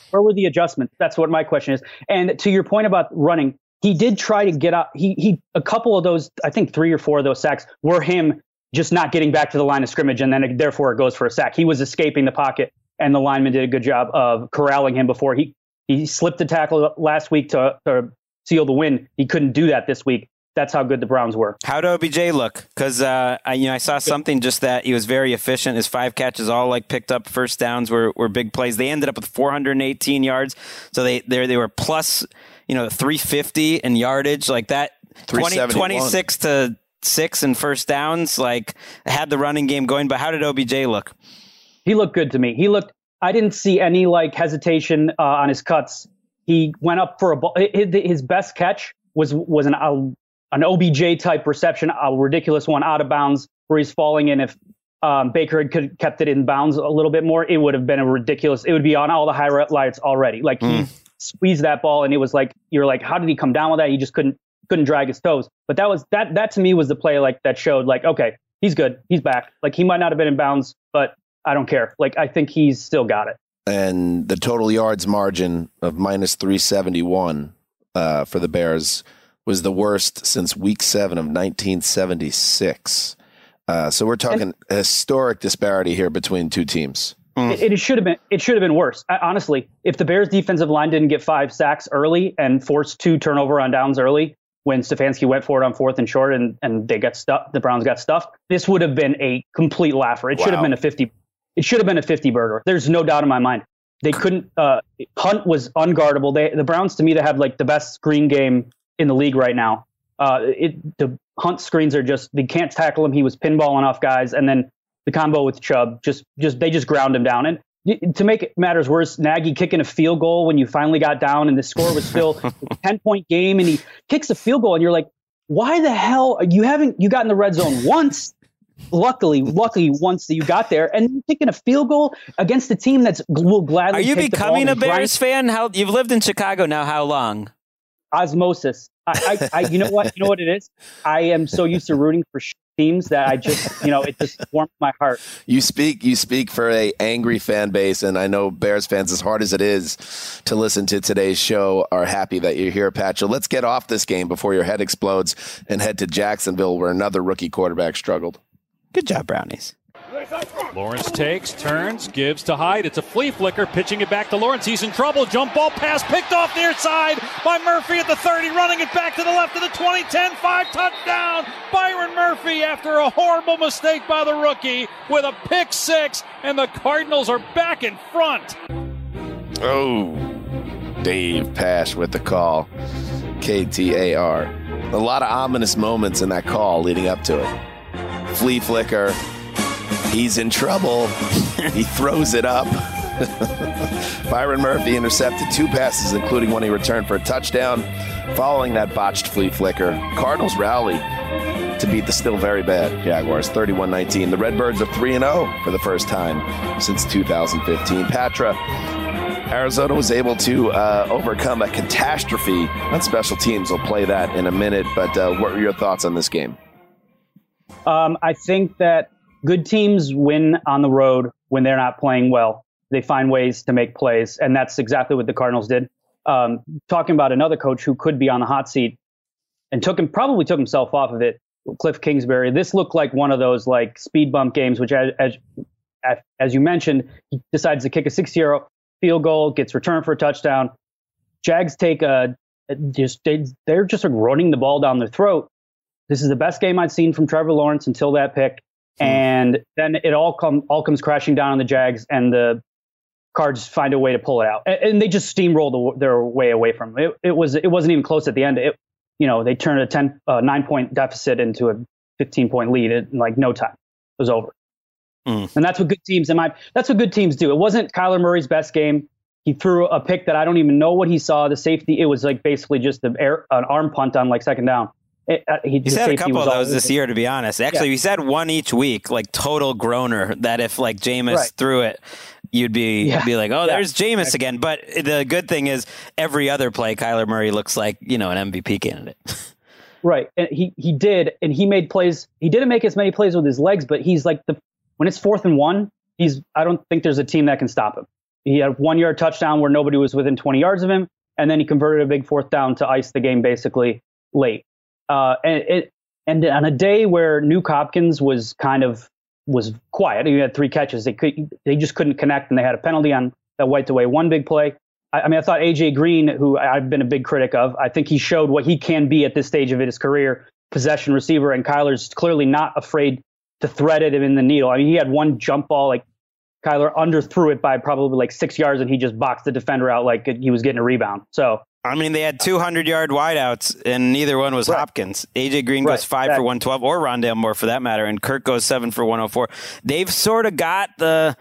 where were the adjustments? That's what my question is. And to your point about running, he did try to get out. He he, a couple of those, I think three or four of those sacks were him just not getting back to the line of scrimmage, and then it, therefore it goes for a sack. He was escaping the pocket, and the lineman did a good job of corralling him before he he slipped the tackle last week to. to seal the win. He couldn't do that this week. That's how good the Browns were. How do O B J look? Because uh, I, you know, I saw something just that he was very efficient. His five catches all like picked up first downs were were big plays. They ended up with four hundred eighteen yards, so they they they were plus you know three hundred fifty in yardage, like that. twenty, twenty-six to six in first downs, like had the running game going. But how did O B J look? He looked good to me. He looked. I didn't see any like hesitation uh, on his cuts. He went up for a ball. His best catch was was an an O B J type reception, a ridiculous one out of bounds where he's falling in. If um, Baker had could kept it in bounds a little bit more, it would have been a ridiculous. It would be on all the highlights already. Like mm. he squeezed that ball, and it was like you're like, how did he come down with that? He just couldn't couldn't drag his toes. But that was that that to me was the play like that showed like okay, he's good, he's back. Like he might not have been in bounds, but I don't care. Like I think he's still got it. And the total yards margin of minus three seventy-one uh, for the Bears was the worst since week seven of nineteen seventy-six. Uh, so we're talking and, historic disparity here between two teams. Mm. It, it should have been it should have been worse. I, honestly, if the Bears defensive line didn't get five sacks early and forced two turnover on downs early when Stefanski went for it on fourth and short and, and they got stuffed, the Browns got stuffed, this would have been a complete laugher. It wow. should have been a fifty. It should have been a fifty burger. There's no doubt in my mind. They couldn't. Uh, Hunt was unguardable. They the Browns to me they have like the best screen game in the league right now. Uh, it the Hunt screens are just they can't tackle him. He was pinballing off guys, and then the combo with Chubb just just they just ground him down. And to make matters worse, Nagy kicking a field goal when you finally got down, and the score was still a ten point game, and he kicks a field goal, and you're like, why the hell are you haven't you got in the red zone once? Luckily, luckily, once that you got there and you're kicking a field goal against a team that's will gladly. Are you take becoming the ball a Bears grind. fan? How you've lived in Chicago now? How long? Osmosis. I, I, I, you know what? You know what it is. I am so used to rooting for teams that I just, you know, it just warms my heart. You speak, you speak for a angry fan base, and I know Bears fans, as hard as it is to listen to today's show, are happy that you're here, Patcho. Let's get off this game before your head explodes and head to Jacksonville, where another rookie quarterback struggled. Good job, Brownies. Lawrence takes, turns, gives to Hyde. It's a flea flicker, pitching it back to Lawrence. He's in trouble. Jump ball pass picked off near side by Murphy at the thirty, running it back to the left of the twenty, ten, five, touchdown. Byron Murphy after a horrible mistake by the rookie with a pick six, and the Cardinals are back in front. Oh, Dave Pash with the call. K T A R. A lot of ominous moments in that call leading up to it. Flea flicker. He's in trouble. He throws it up. Byron Murphy intercepted two passes, including one he returned for a touchdown. Following that botched flea flicker, Cardinals rally to beat the still very bad Jaguars thirty-one nineteen. The Redbirds are three and oh for the first time since two thousand fifteen. Patra, Arizona was able to uh, overcome a catastrophe on special teams. We'll play that in a minute, but uh, what were your thoughts on this game? Um, I think that good teams win on the road when they're not playing well. They find ways to make plays, and that's exactly what the Cardinals did. Um, talking about another coach who could be on the hot seat and took him, probably took himself off of it, Cliff Kingsbury. This looked like one of those like speed bump games, which as as, as you mentioned, he decides to kick a sixty-yard field goal, gets returned for a touchdown. Jags take a just they, they're just like running the ball down their throat. This is the best game I'd seen from Trevor Lawrence until that pick. And then it all come all comes crashing down on the Jags, and the Cards find a way to pull it out. And, and they just steamrolled their way away from it. It, it, was, it wasn't even close at the end. It, you know, they turned a ten, uh, nine-point deficit into a fifteen-point lead in like no time. It was over. Mm. And that's what good teams in my, that's what good teams do. It wasn't Kyler Murray's best game. He threw a pick that I don't even know what he saw. The safety, it was like basically just the air, an arm punt on like second down. It, uh, he he's had a couple of those this year, to be honest. Actually, he's yeah. had one each week, like total groaner, that if like Jameis right. threw it, you'd be yeah. be like, oh, yeah. there's Jameis again. But the good thing is every other play, Kyler Murray looks like, you know, an M V P candidate. Right. And he, he did. And he made plays. He didn't make as many plays with his legs, but he's like the when it's fourth and one, he's I don't think there's a team that can stop him. He had a one yard touchdown where nobody was within twenty yards of him. And then he converted a big fourth down to ice the game basically late. Uh, and it, and on a day where Nuke Hopkins was kind of was quiet, he had three catches. They could they just couldn't connect, and they had a penalty on that wiped away one big play. I, I mean, I thought A J Green, who I've been a big critic of, I think he showed what he can be at this stage of his career, possession receiver, and Kyler's clearly not afraid to thread it in the needle. I mean, he had one jump ball like Kyler underthrew it by probably like six yards, and he just boxed the defender out like he was getting a rebound. So. I mean, they had two hundred-yard wideouts, and neither one was right. Hopkins. A J. Green right. goes five exactly. for one twelve, or Rondale Moore for that matter, and Kirk goes seven for one oh four. They've sort of got the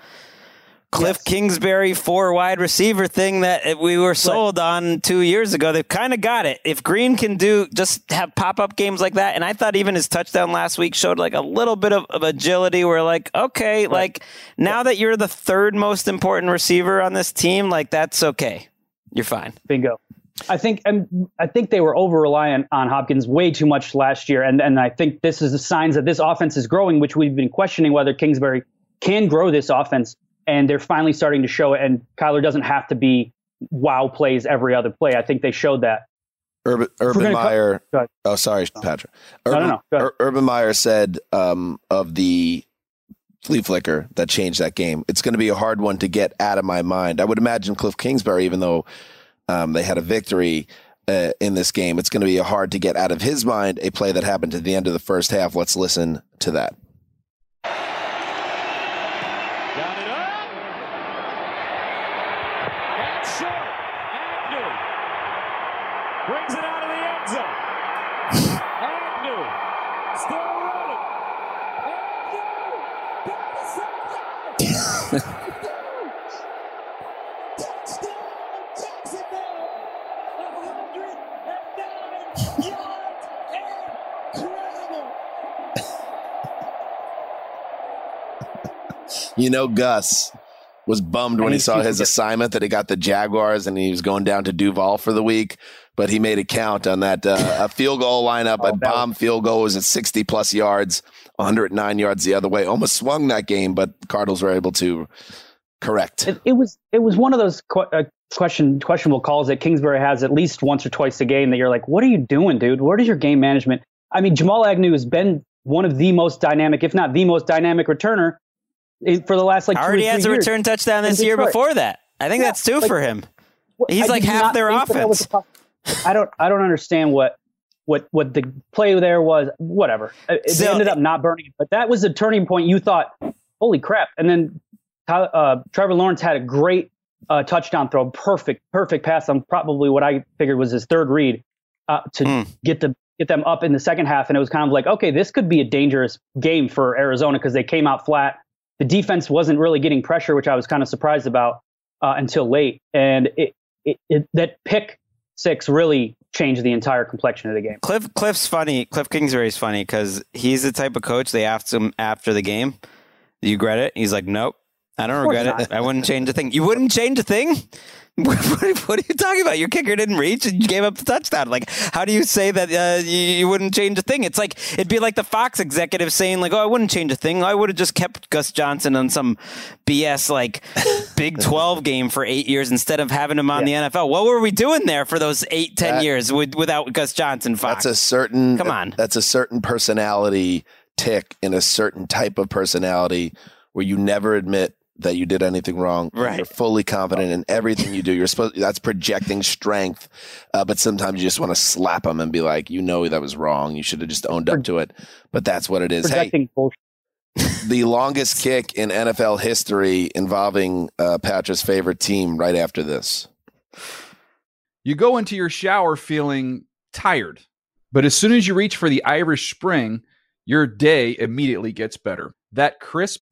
Cliff yes. Kingsbury four-wide receiver thing that we were sold right. on two years ago. They've kind of got it. If Green can do just have pop-up games like that, and I thought even his touchdown last week showed like a little bit of, of agility. We're like, okay, right. like now yeah. that you're the third most important receiver on this team, like that's okay. You're fine. Bingo. I think and I think they were over-reliant on Hopkins way too much last year, and, and I think this is the signs that this offense is growing, which we've been questioning whether Kingsbury can grow this offense, and they're finally starting to show it, and Kyler doesn't have to be wow plays every other play. I think they showed that. Urban, Urban Meyer. Cut, oh, sorry, Patrick. Urban, no, no, no, Urban Meyer said um, of the flea flicker that changed that game, it's going to be a hard one to get out of my mind. I would imagine Cliff Kingsbury, even though um, they had a victory uh, in this game, it's going to be a hard to get out of his mind, a play that happened at the end of the first half. Let's listen to that. You know, Gus was bummed when he saw his assignment that he got the Jaguars and he was going down to Duval for the week, but he made a count on that uh, a field goal lineup. Oh, a bomb was- field goal was at sixty plus yards, one hundred nine yards the other way. Almost swung that game, but Cardinals were able to correct. It, it was it was one of those qu- uh, question questionable calls that Kingsbury has at least once or twice a game that you're like, what are you doing, dude? Where is your game management? I mean, Jamal Agnew has been one of the most dynamic, if not the most dynamic returner for the last like two already has a years. Return touchdown this year before that. I think yeah, that's two like, for him. He's I like half their offense. I don't I don't understand what what what the play there was. Whatever. It so, ended up not burning it, but that was the turning point. You thought, holy crap. And then uh, Trevor Lawrence had a great uh, touchdown throw. Perfect, perfect pass on probably what I figured was his third read uh, to mm. get the get them up in the second half. And it was kind of like, okay, this could be a dangerous game for Arizona because they came out flat. The defense wasn't really getting pressure, which I was kind of surprised about uh, until late. And it, it, it, that pick six really changed the entire complexion of the game. Cliff Cliff's funny. Cliff Kingsbury's funny because he's the type of coach they asked him after the game, do you regret it? He's like, nope, I don't regret not. it. I wouldn't change a thing. You wouldn't change a thing? What, what are you talking about? Your kicker didn't reach and you gave up the touchdown. Like, how do you say that uh, you, you wouldn't change a thing? It's like, it'd be like the Fox executive saying like, oh, I wouldn't change a thing. I would have just kept Gus Johnson on some B S like Big twelve game for eight years instead of having him on yeah. the N F L. What were we doing there for those eight, ten that, years with, without Gus Johnson, Fox? That's a certain, Come on. That's a certain personality tick in a certain type of personality where you never admit that you did anything wrong. Right. You're fully confident in everything you do. You're supposed to, that's projecting strength. Uh, but sometimes you just want to slap them and be like, you know, that was wrong. You should have just owned up to it. But that's what it is. Projecting hey, bullshit. The longest kick in N F L history involving uh, Patrick's favorite team right after this. You go into your shower feeling tired, but as soon as you reach for the Irish Spring, your day immediately gets better. That crisp,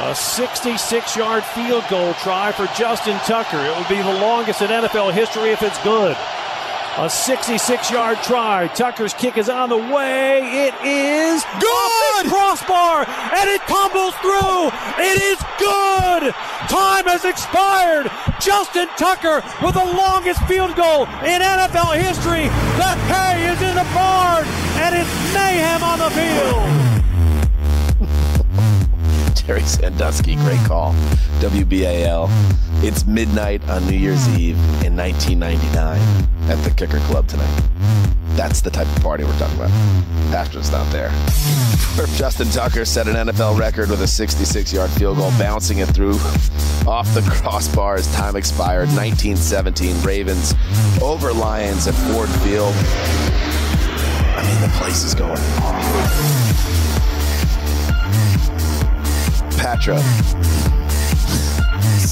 A sixty-six-yard field goal try for Justin Tucker. It would be the longest in N F L history if it's good. A sixty-six-yard try. Tucker's kick is on the way. It is good. Crossbar, and it tumbles through. It is good. Time has expired. Justin Tucker with the longest field goal in N F L history. The hay is in the barn, and it's mayhem on the field. Terry Sandusky, great call. W B A L. It's midnight on New Year's Eve in nineteen ninety-nine at the Kicker Club tonight. That's the type of party we're talking about. Patrick's not there. Justin Tucker set an N F L record with a sixty-six-yard field goal, bouncing it through off the crossbar as time expired. nineteen seventeen Ravens over Lions at Ford Field. I mean, the place is going off. Patra,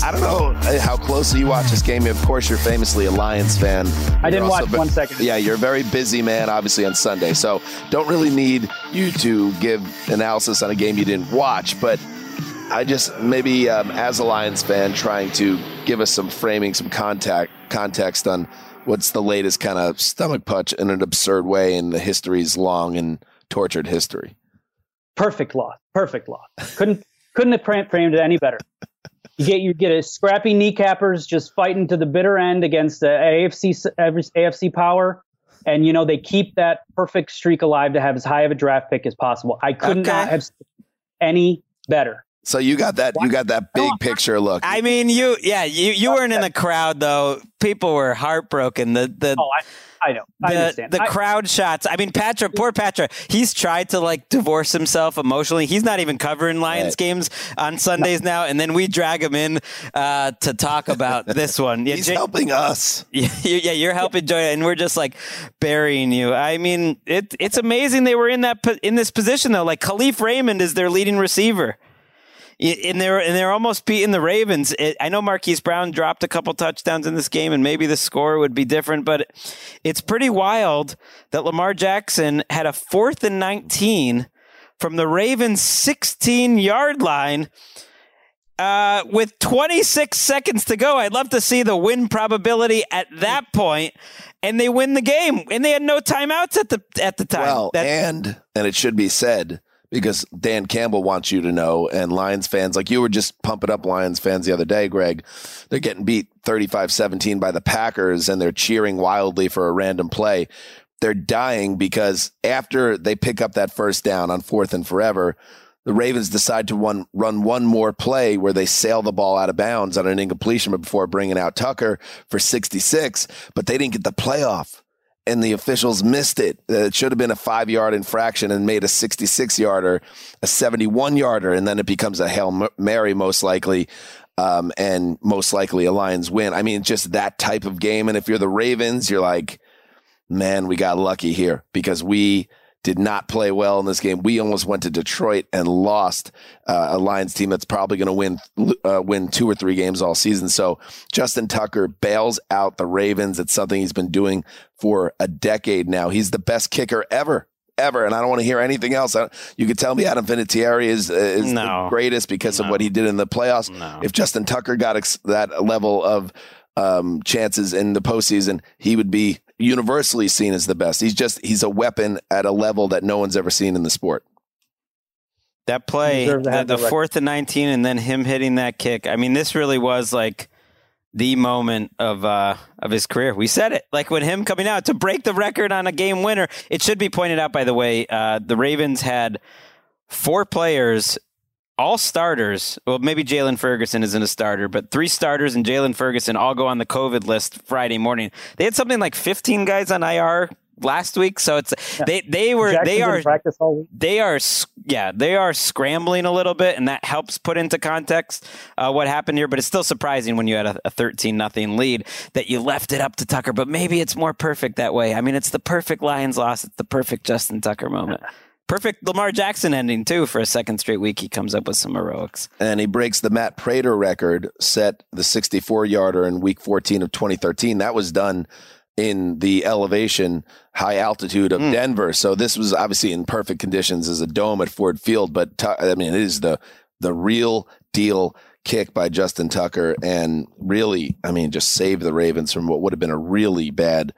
I don't know how closely you watch this game. Of course, you're famously a Lions fan. I didn't watch one second. Yeah, you're a very busy man, obviously, on Sunday. So don't really need you to give analysis on a game you didn't watch. But I just maybe um, as a Lions fan trying to give us some framing, some contact, context on what's the latest kind of stomach punch in an absurd way in the history's long and tortured history. Perfect loss. Perfect loss. Couldn't couldn't have framed it any better. You get you get a scrappy kneecappers just fighting to the bitter end against the A F C A F C power, and you know they keep that perfect streak alive to have as high of a draft pick as possible. I could okay. not have any better. So you got that you got that big picture look. I mean, you yeah you, you weren't in the crowd though. People were heartbroken. The the. Oh, I- I know. I the, understand. The I, crowd shots. I mean, Patrick, poor Patrick. He's tried to like divorce himself emotionally. He's not even covering Lions right. games on Sundays no. now. And then we drag him in uh, to talk about this one. Yeah, He's J- helping us. Yeah, yeah you're helping Joy, and we're just like burying you. I mean, it, it's amazing they were in that in this position though. Like Khalif Raymond is their leading receiver. And they're and they're almost beating the Ravens. It, I know Marquise Brown dropped a couple touchdowns in this game, and maybe the score would be different. But it's pretty wild that Lamar Jackson had a fourth and nineteen from the Ravens' sixteen-yard line uh, with twenty-six seconds to go. I'd love to see the win probability at that point, and they win the game. And they had no timeouts at the at the time. Well, That's- and and it should be said. Because Dan Campbell wants you to know, and Lions fans, like you were just pumping up Lions fans the other day, Greg, they're getting beat thirty-five seventeen by the Packers, and they're cheering wildly for a random play. They're dying because after they pick up that first down on fourth and forever, the Ravens decide to run, run one more play where they sail the ball out of bounds on an incompletion before bringing out Tucker for sixty-six, but they didn't get the playoff. And the officials missed it. It should have been a five-yard infraction and made a sixty-six-yarder, a seventy-one-yarder, and then it becomes a Hail Mary most likely, um, and most likely a Lions win. I mean, just that type of game. And if you're the Ravens, you're like, man, we got lucky here because we did not play well in this game. We almost went to Detroit and lost uh, a Lions team that's probably going to win uh, win two or three games all season. So Justin Tucker bails out the Ravens. It's something he's been doing for a decade now. He's the best kicker ever, ever. And I don't want to hear anything else. You could tell me Adam Vinatieri is, is no. the greatest because no. of what he did in the playoffs. No. If Justin Tucker got ex- that level of um, chances in the postseason, he would be universally seen as the best. He's just, he's a weapon at a level that no one's ever seen in the sport. That play, the, the fourth and nineteen, and then him hitting that kick. I mean, this really was like the moment of, uh, of his career. We said it, like when him coming out to break the record on a game winner, it should be pointed out, by the way, uh, the Ravens had four players, all starters. Well, maybe Jalen Ferguson isn't a starter, but three starters and Jalen Ferguson all go on the COVID list Friday morning. They had something like fifteen guys on I R last week, so it's yeah. they they were Jackson they are practice all week. They are yeah they are scrambling a little bit, and that helps put into context uh, what happened here. But it's still surprising when you had a thirteen nothing lead that you left it up to Tucker. But maybe it's more perfect that way. I mean, it's the perfect Lions loss. It's the perfect Justin Tucker moment. Perfect Lamar Jackson ending, too, for a second straight week. He comes up with some heroics. And he breaks the Matt Prater record, set the sixty-four-yarder in week fourteen of twenty thirteen. That was done in the elevation, high altitude of mm. Denver. So this was obviously in perfect conditions as a dome at Ford Field. But, I mean, it is the the real deal kick by Justin Tucker. And really, I mean, just saved the Ravens from what would have been a really bad,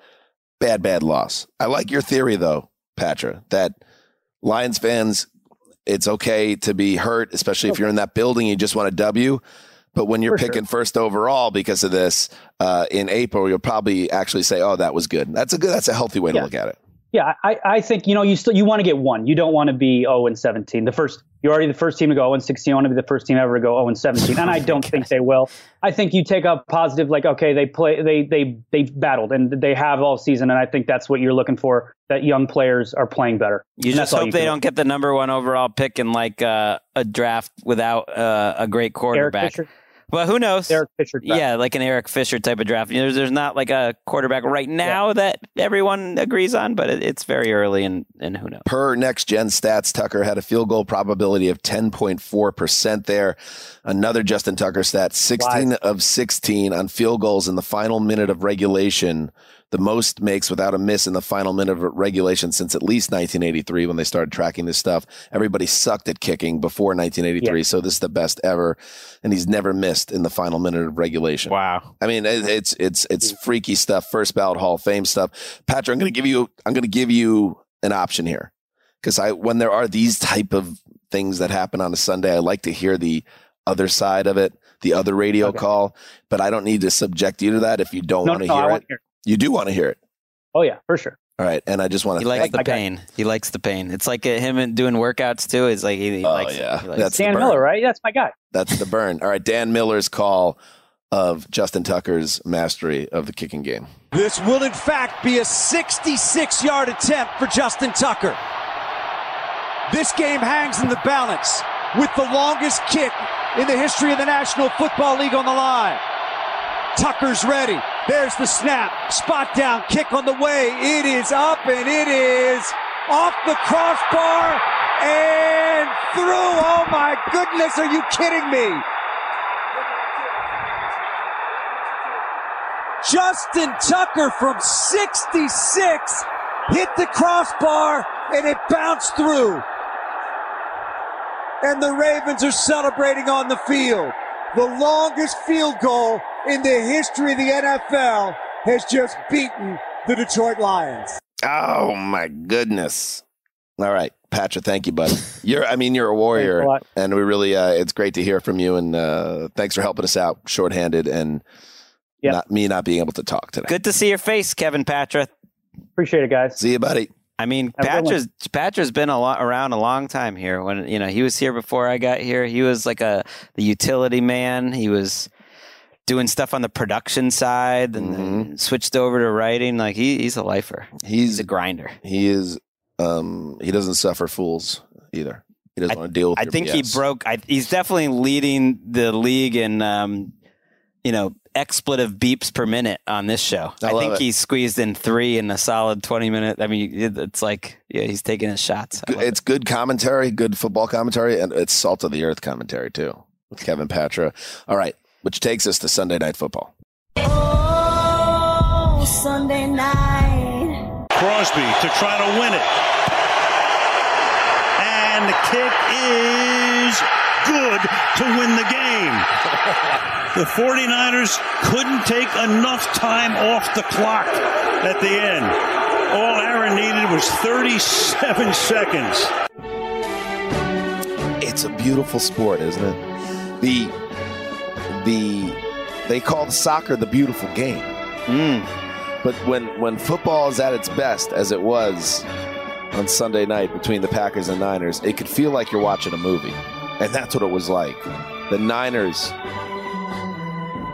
bad, bad loss. I like your theory, though, Patra, that Lions fans, it's okay to be hurt, especially if you're in that building, you just want a W. But when you're For picking sure. first overall because of this uh, in April, you'll probably actually say, oh, that was good. That's a good. That's a healthy way yeah. to look at it. Yeah, I, I think, you know, you still you want to get one. You don't want to be oh and seventeen. The first you're already the first team to go oh and sixteen. You want to be the first team ever to go oh and seventeen. And I don't think they will. I think you take a positive, like, OK, they play they they they battled and they have all season. And I think that's what you're looking for, that young players are playing better. You just hope they don't get the number one overall pick in like uh, a draft without uh, a great quarterback. Well, who knows? Eric Fisher draft. Yeah, like an Eric Fisher type of draft. You know, there's, there's not like a quarterback right now yeah. that everyone agrees on, but it, it's very early, and, and who knows? Per Next Gen Stats, Tucker had a field goal probability of ten point four percent there. Another Justin Tucker stat, sixteen Live. Of sixteen on field goals in the final minute of regulation. The most makes without a miss in the final minute of regulation since at least nineteen eighty-three when they started tracking this stuff. Everybody sucked at kicking before nineteen eighty-three, yeah. so this is the best ever, and he's never missed in the final minute of regulation. Wow. I mean, it, it's it's it's freaky stuff, first ballot Hall of Fame stuff. Patrick, I'm going to give you I'm going to give you an option here because I when there are these type of things that happen on a Sunday. I like to hear the other side of it, the other radio okay. call, but I don't need to subject you to that if you don't no, want to no, hear it. Hear. You do want to hear it. Oh yeah, for sure. All right, and I just want to. He likes thank the pain. Guy. He likes the pain. It's like a, him doing workouts too. Is like he, he oh, likes. Oh yeah, likes that's Dan Miller, right? That's my guy. That's the burn. All right, Dan Miller's call of Justin Tucker's mastery of the kicking game. This will in fact be a sixty-six yard attempt for Justin Tucker. This game hangs in the balance with the longest kick in the history of the National Football League on the line. Tucker's ready. There's the snap, spot down, kick on the way. It is up and it is off the crossbar and through. Oh my goodness, are you kidding me? Justin Tucker from sixty-six hit the crossbar and it bounced through. And the Ravens are celebrating on the field. The longest field goal in the history of the N F L has just beaten the Detroit Lions. Oh my goodness. All right, Patrick, thank you, buddy. You're, I mean, you're a warrior, a and we really, uh, it's great to hear from you, and uh, thanks for helping us out shorthanded and yep. not, me not being able to talk today. Good to see your face, Kevin Patrick. Appreciate it, guys. See you, buddy. I mean, Patrick's, Patrick's been a lot, around a long time here. When, you know, he was here before I got here. He was like a the utility man. He was doing stuff on the production side and mm-hmm. then switched over to writing. Like he, he's a lifer. He's, he's a grinder. He is. Um, he doesn't suffer fools either. He doesn't I, want to deal with. I think B S. He broke. I, he's definitely leading the league in, um, you know, expletive beeps per minute on this show. I, I think it. He squeezed in three in a solid twenty minute. I mean, it's like, yeah, he's taking his shots. It's it. good commentary, good football commentary, and it's salt of the earth commentary too with Kevin Patrick. All right, which takes us to Sunday Night Football. Oh, Sunday night. Crosby to try to win it. And the kick is good to win the game. The forty-niners couldn't take enough time off the clock at the end. All Aaron needed was thirty-seven seconds. It's a beautiful sport, isn't it? The... The they call soccer the beautiful game, mm. but when when football is at its best, as it was on Sunday night between the Packers and Niners, it could feel like you're watching a movie, and that's what it was like. The Niners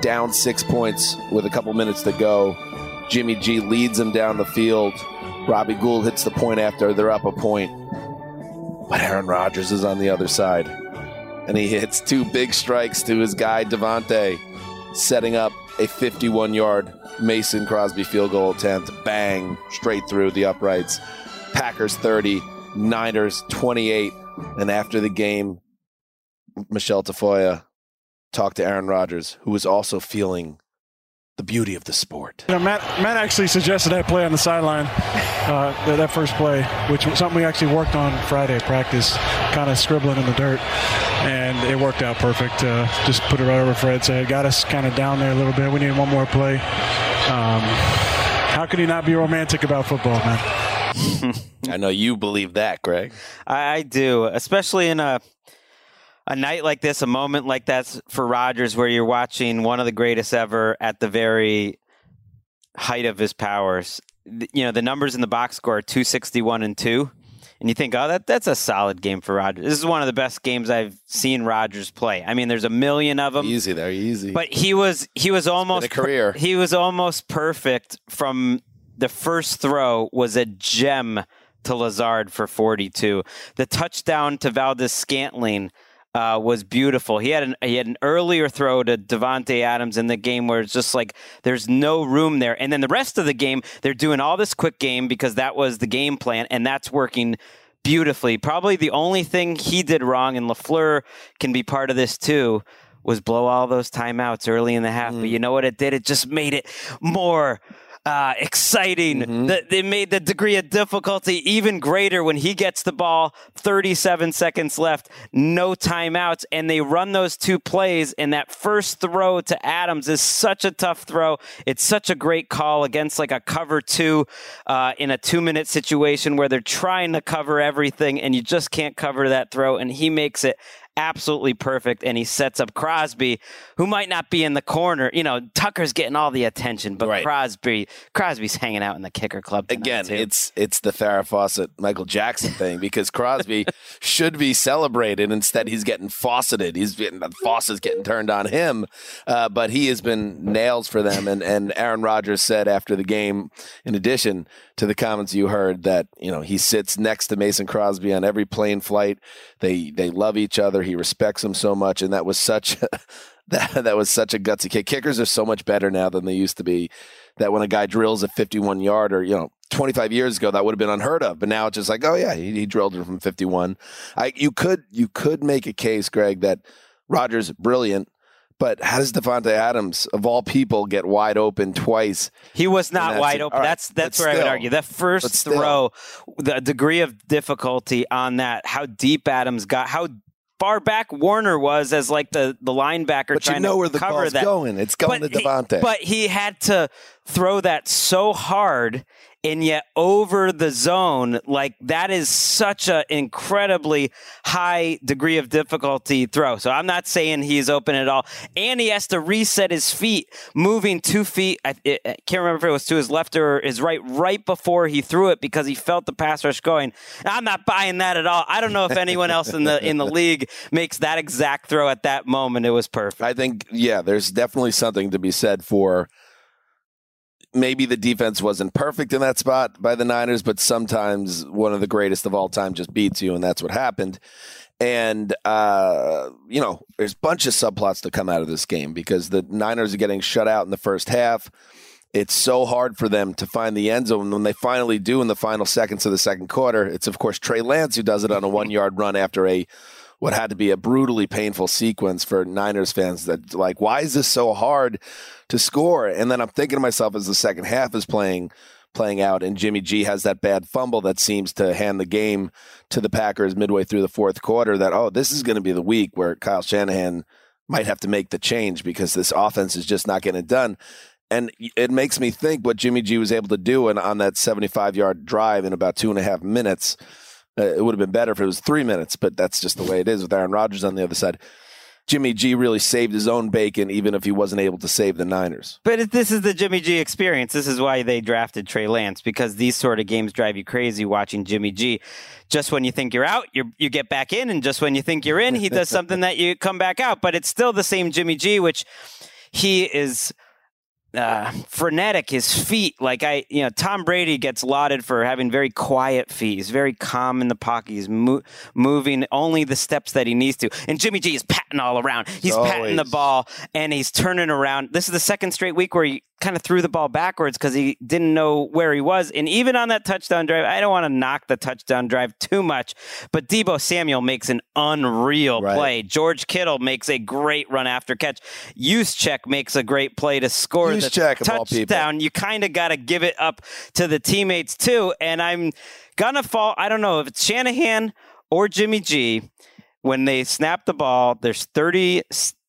down six points with a couple minutes to go. Jimmy G leads them down the field. Robbie Gould hits the point after they're up a point, but Aaron Rodgers is on the other side. And he hits two big strikes to his guy, Devontae, setting up a fifty-one yard Mason Crosby field goal attempt. Bang, straight through the uprights. Packers thirty, Niners twenty-eight. And after the game, Michelle Tafoya talked to Aaron Rodgers, who was also feeling the beauty of the sport. You know, Matt, Matt actually suggested that play on the sideline, uh, that, that first play, which was something we actually worked on Friday at practice, kind of scribbling in the dirt, and it worked out perfect. Uh, just put it right over Fred's head, got us kind of down there a little bit. We needed one more play. Um, how could he not be romantic about football, man? I know you believe that, Greg. I, I do, especially in a... A night like this, a moment like that for Rodgers, where you're watching one of the greatest ever at the very height of his powers. You know, the numbers in the box score are two sixty-one and two. And you think, oh, that that's a solid game for Rodgers. This is one of the best games I've seen Rodgers play. I mean, there's a million of them. Easy there, easy. But he was he was almost it's been a career. Per- he was almost perfect from the first throw. Was a gem to Lazard for forty-two. The touchdown to Valdes-Scantling Uh, was beautiful. He had an he had an earlier throw to Devontae Adams in the game where it's just like there's no room there. And then the rest of the game, they're doing all this quick game because that was the game plan, and that's working beautifully. Probably the only thing he did wrong, and LaFleur can be part of this too, was blow all those timeouts early in the half. Mm. But you know what it did? It just made it more uh, exciting. Mm-hmm. The, they made the degree of difficulty even greater when he gets the ball, thirty-seven seconds left, no timeouts, and they run those two plays, and that first throw to Adams is such a tough throw. It's such a great call against like a cover two uh, in a two-minute situation where they're trying to cover everything, and you just can't cover that throw, and he makes it absolutely perfect, and he sets up Crosby, who might not be in the corner. You know, Tucker's getting all the attention, but right. Crosby, Crosby's hanging out in the kicker club tonight, again. Too. It's it's the Farrah Fawcett, Michael Jackson thing, because Crosby should be celebrated. Instead, he's getting fauceted. He's getting the faucet's getting turned on him. Uh, but he has been nails for them. And and Aaron Rodgers said after the game, in addition to the comments you heard, that you know he sits next to Mason Crosby on every plane flight. They they love each other. He respects him so much, and that was such a, that, that was such a gutsy kick. Kickers are so much better now than they used to be, that when a guy drills a fifty-one yarder, you know, twenty-five years ago that would have been unheard of, but now it's just like, oh yeah, he, he drilled it from fifty-one. I you could you could make a case, Greg, that Rodgers brilliant. But how does Davante Adams, of all people, get wide open twice? He was not wide open. Right, that's that's where still, I would argue. That first throw, the degree of difficulty on that, how deep Adams got, how far back Warner was as like the, the linebacker but trying you know to where the cover ball's that. Going. It's going but to Davante. He, but he had to throw that so hard and yet over the zone, like that is such an incredibly high degree of difficulty throw. So I'm not saying he's open at all. And he has to reset his feet, moving two feet. I, I can't remember if it was to his left or his right, right before he threw it because he felt the pass rush going. I'm not buying that at all. I don't know if anyone else in the in the league makes that exact throw at that moment. It was perfect. I think, yeah, there's definitely something to be said for maybe the defense wasn't perfect in that spot by the Niners, but sometimes one of the greatest of all time just beats you, and that's what happened. And, uh, you know, there's a bunch of subplots to come out of this game because the Niners are getting shut out in the first half. It's so hard for them to find the end zone. When they finally do in the final seconds of the second quarter, it's, of course, Trey Lance who does it on a one-yard run after a what had to be a brutally painful sequence for Niners fans that like, why is this so hard to score? And then I'm thinking to myself as the second half is playing, playing out and Jimmy G has that bad fumble that seems to hand the game to the Packers midway through the fourth quarter that, oh, this is going to be the week where Kyle Shanahan might have to make the change because this offense is just not getting it done. And it makes me think what Jimmy G was able to do and on that seventy-five yard drive in about two and a half minutes. Uh, it would have been better if it was three minutes, but that's just the way it is with Aaron Rodgers on the other side. Jimmy G really saved his own bacon, even if he wasn't able to save the Niners. But if this is the Jimmy G experience. This is why they drafted Trey Lance, because these sort of games drive you crazy watching Jimmy G. Just when you think you're out, you you get back in, and just when you think you're in, he does something that you come back out. But it's still the same Jimmy G, which he is... Uh, frenetic, his feet. Like I, you know, Tom Brady gets lauded for having very quiet feet. He's very calm in the pocket. He's mo- moving only the steps that he needs to. And Jimmy G is patting all around. He's Always. patting the ball and he's turning around. This is the second straight week where he kind of threw the ball backwards because he didn't know where he was. And even on that touchdown drive, I don't want to knock the touchdown drive too much, but Deebo Samuel makes an unreal right. play. George Kittle makes a great run after catch. Juszczyk makes a great play to score Juszczyk, the touchdown. Of all people. You kind of got to give it up to the teammates too. And I'm going to fall. I don't know if it's Shanahan or Jimmy G. When they snap the ball, there's thirty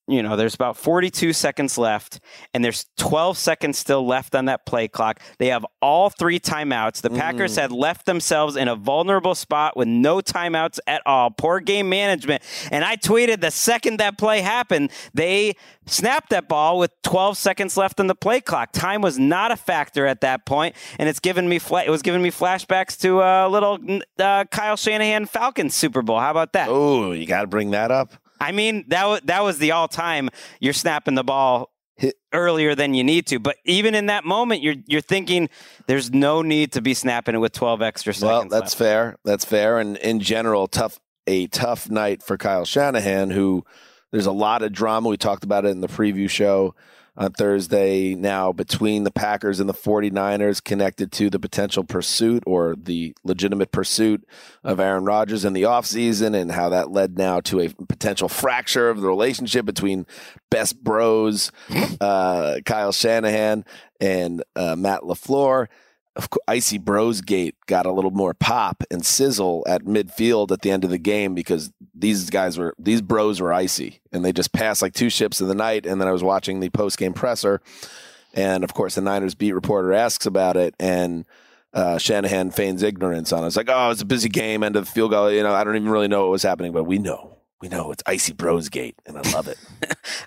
You know, there's about forty-two seconds lleft, and there's twelve seconds still left on that play clock. They have all three timeouts. The mm. Packers had left themselves in a vulnerable spot with no timeouts at all. Poor game management. And I tweeted the second that play happened, they snapped that ball with twelve seconds left on the play clock. Time was not a factor at that point, and it's given me fla- it was giving me flashbacks to a uh, little uh, Kyle Shanahan Falcons Super Bowl. How about that? Oh, you got to bring that up. I mean, that, w- that was the all-time you're snapping the ball earlier than you need to. But even in that moment, you're you're thinking there's no need to be snapping it with twelve extra seconds Well, that's left. fair. That's fair. And in general, tough a tough night for Kyle Shanahan, who there's a lot of drama. We talked about it in the preview show on Thursday. Now between the Packers and the 49ers, connected to the potential pursuit or the legitimate pursuit of Aaron Rodgers in the offseason, and how that led now to a potential fracture of the relationship between best bros, uh, Kyle Shanahan and uh, Matt LaFleur. Of course, Icy Brosgate got a little more pop and sizzle at midfield at the end of the game, because these guys were, these bros were icy, and they just passed like two ships in the night. And then I was watching the post game presser, and of course the Niners beat reporter asks about it, and uh, Shanahan feigns ignorance on it. It's like, oh, it's a busy game, end of the field goal. You know, I don't even really know what was happening, but we know. We know it's Icy Brosgate, and I love it.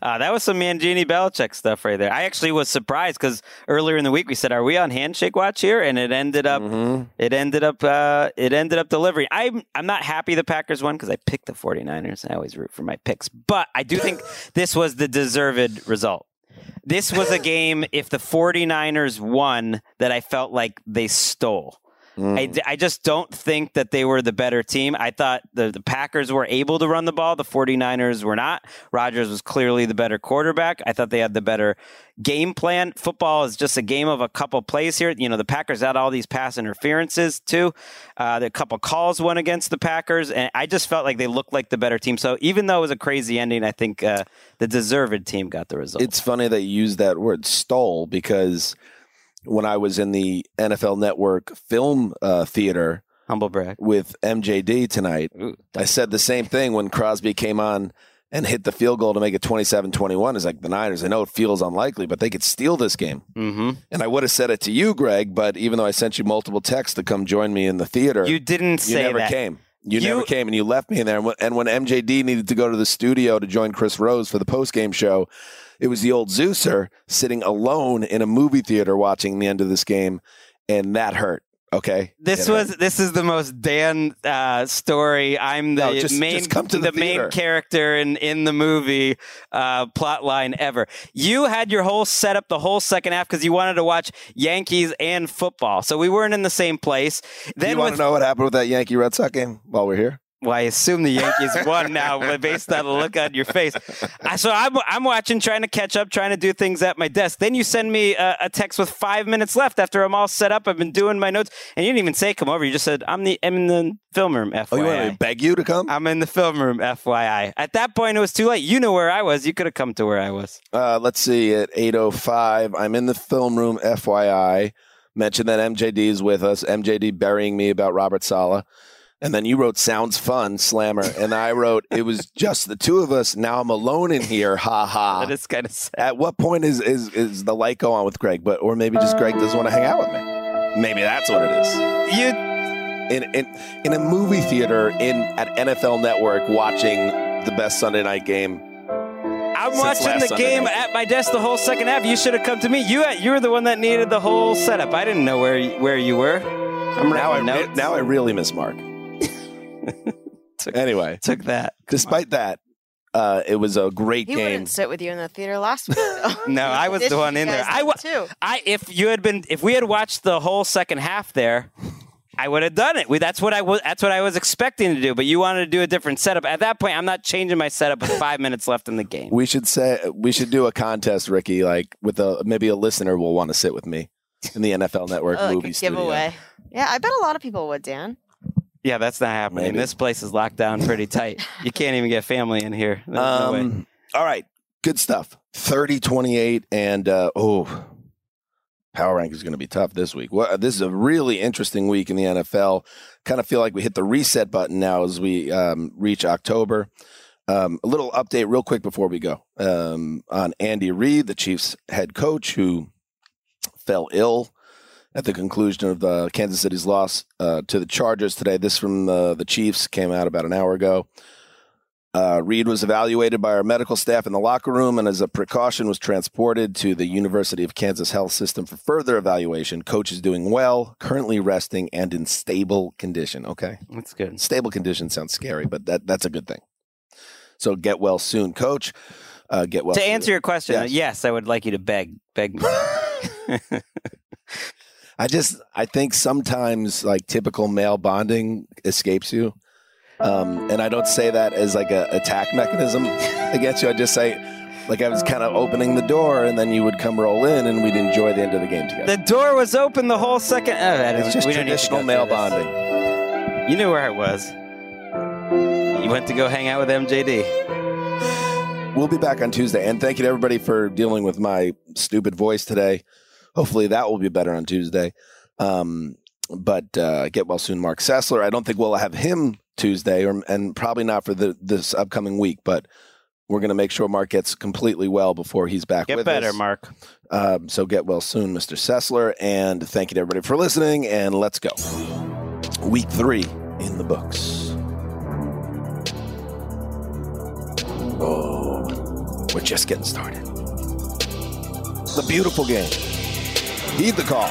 uh, that was some Mangini Belichick stuff right there. I actually was surprised, because earlier in the week we said, "Are we on handshake watch here?" And it ended up, mm-hmm. it ended up, uh, it ended up delivering. I'm, I'm not happy the Packers won, because I picked the 49ers. And I always root for my picks, but I do think this was the deserved result. This was a game, if the 49ers won, that I felt like they stole. Mm. I, I just don't think that they were the better team. I thought the, the Packers were able to run the ball. The 49ers were not. Rodgers was clearly the better quarterback. I thought they had the better game plan. Football is just a game of a couple plays here. You know, the Packers had all these pass interferences too. Uh, a couple calls went against the Packers, and I just felt like they looked like the better team. So even though it was a crazy ending, I think uh, the deserved team got the result. It's funny that you used that word, stole, because when I was in the N F L Network film uh, theater, humble brag, with M J D tonight, Ooh, I said the same thing when Crosby came on and hit the field goal to make it twenty-seven twenty-one. It's like the Niners, I know it feels unlikely, but they could steal this game. Mm-hmm. And I would have said it to you, Greg, but even though I sent you multiple texts to come join me in the theater, you didn't say that. You never that. came. You, you never came, and you left me in there. And when M J D needed to go to the studio to join Chris Rose for the post-game show, it was the old Zeuser sitting alone in a movie theater watching the end of this game, and that hurt. Okay, this it was hurt. This is the most Dan uh, story. I'm the no, just, main just come to the, the main character in in the movie uh, plot line ever. You had your whole setup the whole second half because you wanted to watch Yankees and football, so we weren't in the same place. Then you want to know what happened with that Yankee Red Sox game while we're here? Well, I assume the Yankees won now based on the look on your face. So I'm I'm watching, trying to catch up, trying to do things at my desk. Then you send me a, a text with five minutes left after I'm all set up. I've been doing my notes. And you didn't even say come over. You just said, I'm, the, I'm in the film room, F Y I. Oh, you want me to beg you to come? I'm in the film room, F Y I. At that point, it was too late. You knew where I was. You could have come to where I was. Uh, let's see. At eight oh five, I'm in the film room, F Y I. Mentioned that M J D is with us. M J D burying me about Robert Saleh. And then you wrote sounds fun, Slammer. And I wrote, it was just the two of us. Now I'm alone in here. Ha ha. That is kind of sad. At what point is, is, is the light go on with Greg? But or maybe just Greg doesn't want to hang out with me. Maybe that's what it is. You in in, in a movie theater in at N F L Network watching the best Sunday night game. I'm watching the Sunday game night. At my desk the whole second half. You should have come to me. You you were the one that needed the whole setup. I didn't know where where you were. I'm now I re- now I really miss Mark. took, anyway, took that. Come despite on. that, uh, it was a great he game. He wouldn't sit with you in the theater last week. No, I was the one in there. I, too. I if you had been, if we had watched the whole second half there, I would have done it. We, that's what I was. That's what I was expecting to do. But you wanted to do a different setup. At that point, I'm not changing my setup with five minutes left in the game. We should say we should do a contest, Ricky. Like with a maybe a listener will want to sit with me in the N F L Network oh, movie like studio. Giveaway. Yeah, I bet a lot of people would, Dan. Yeah, that's not happening. Maybe. This place is locked down pretty tight. You can't even get family in here. Um, no way. All right. Good stuff. thirty twenty-eight. And, uh, oh, power rank is going to be tough this week. Well, this is a really interesting week in the N F L. Kind of feel like we hit the reset button now as we um, reach October. Um, a little update real quick before we go um, on Andy Reid, the Chiefs head coach, who fell ill at the conclusion of uh, Kansas City's loss uh, to the Chargers today. This from uh, the Chiefs came out about an hour ago. Uh, Reid was evaluated by our medical staff in the locker room and as a precaution was transported to the University of Kansas Health System for further evaluation. Coach is doing well, currently resting and in stable condition. Okay. That's good. Stable condition sounds scary, but that that's a good thing. So get well soon, coach. Uh, get well To soon. Answer your question, yes. yes, I would like you to beg, beg me. I just, I think sometimes like typical male bonding escapes you. Um, and I don't say that as like a attack mechanism against you. I just say, Like, I was kind of opening the door, and then you would come roll in, and we'd enjoy the end of the game together. The door was open the whole second. Oh, Adam, it's just we traditional male bonding. You knew where I was. You went to go hang out with M J D. We'll be back on Tuesday, and thank you to everybody for dealing with my stupid voice today. Hopefully that will be better on Tuesday. Um, but uh, get well soon, Mark Sesler. I don't think we'll have him Tuesday, or, and probably not for the, this upcoming week, but we're going to make sure Mark gets completely well before he's back with us. Get better, Mark. Um, so get well soon, Mister Sesler. And thank you to everybody for listening. And let's go. Week three in the books. Oh, we're just getting started. The beautiful game. Heed the call.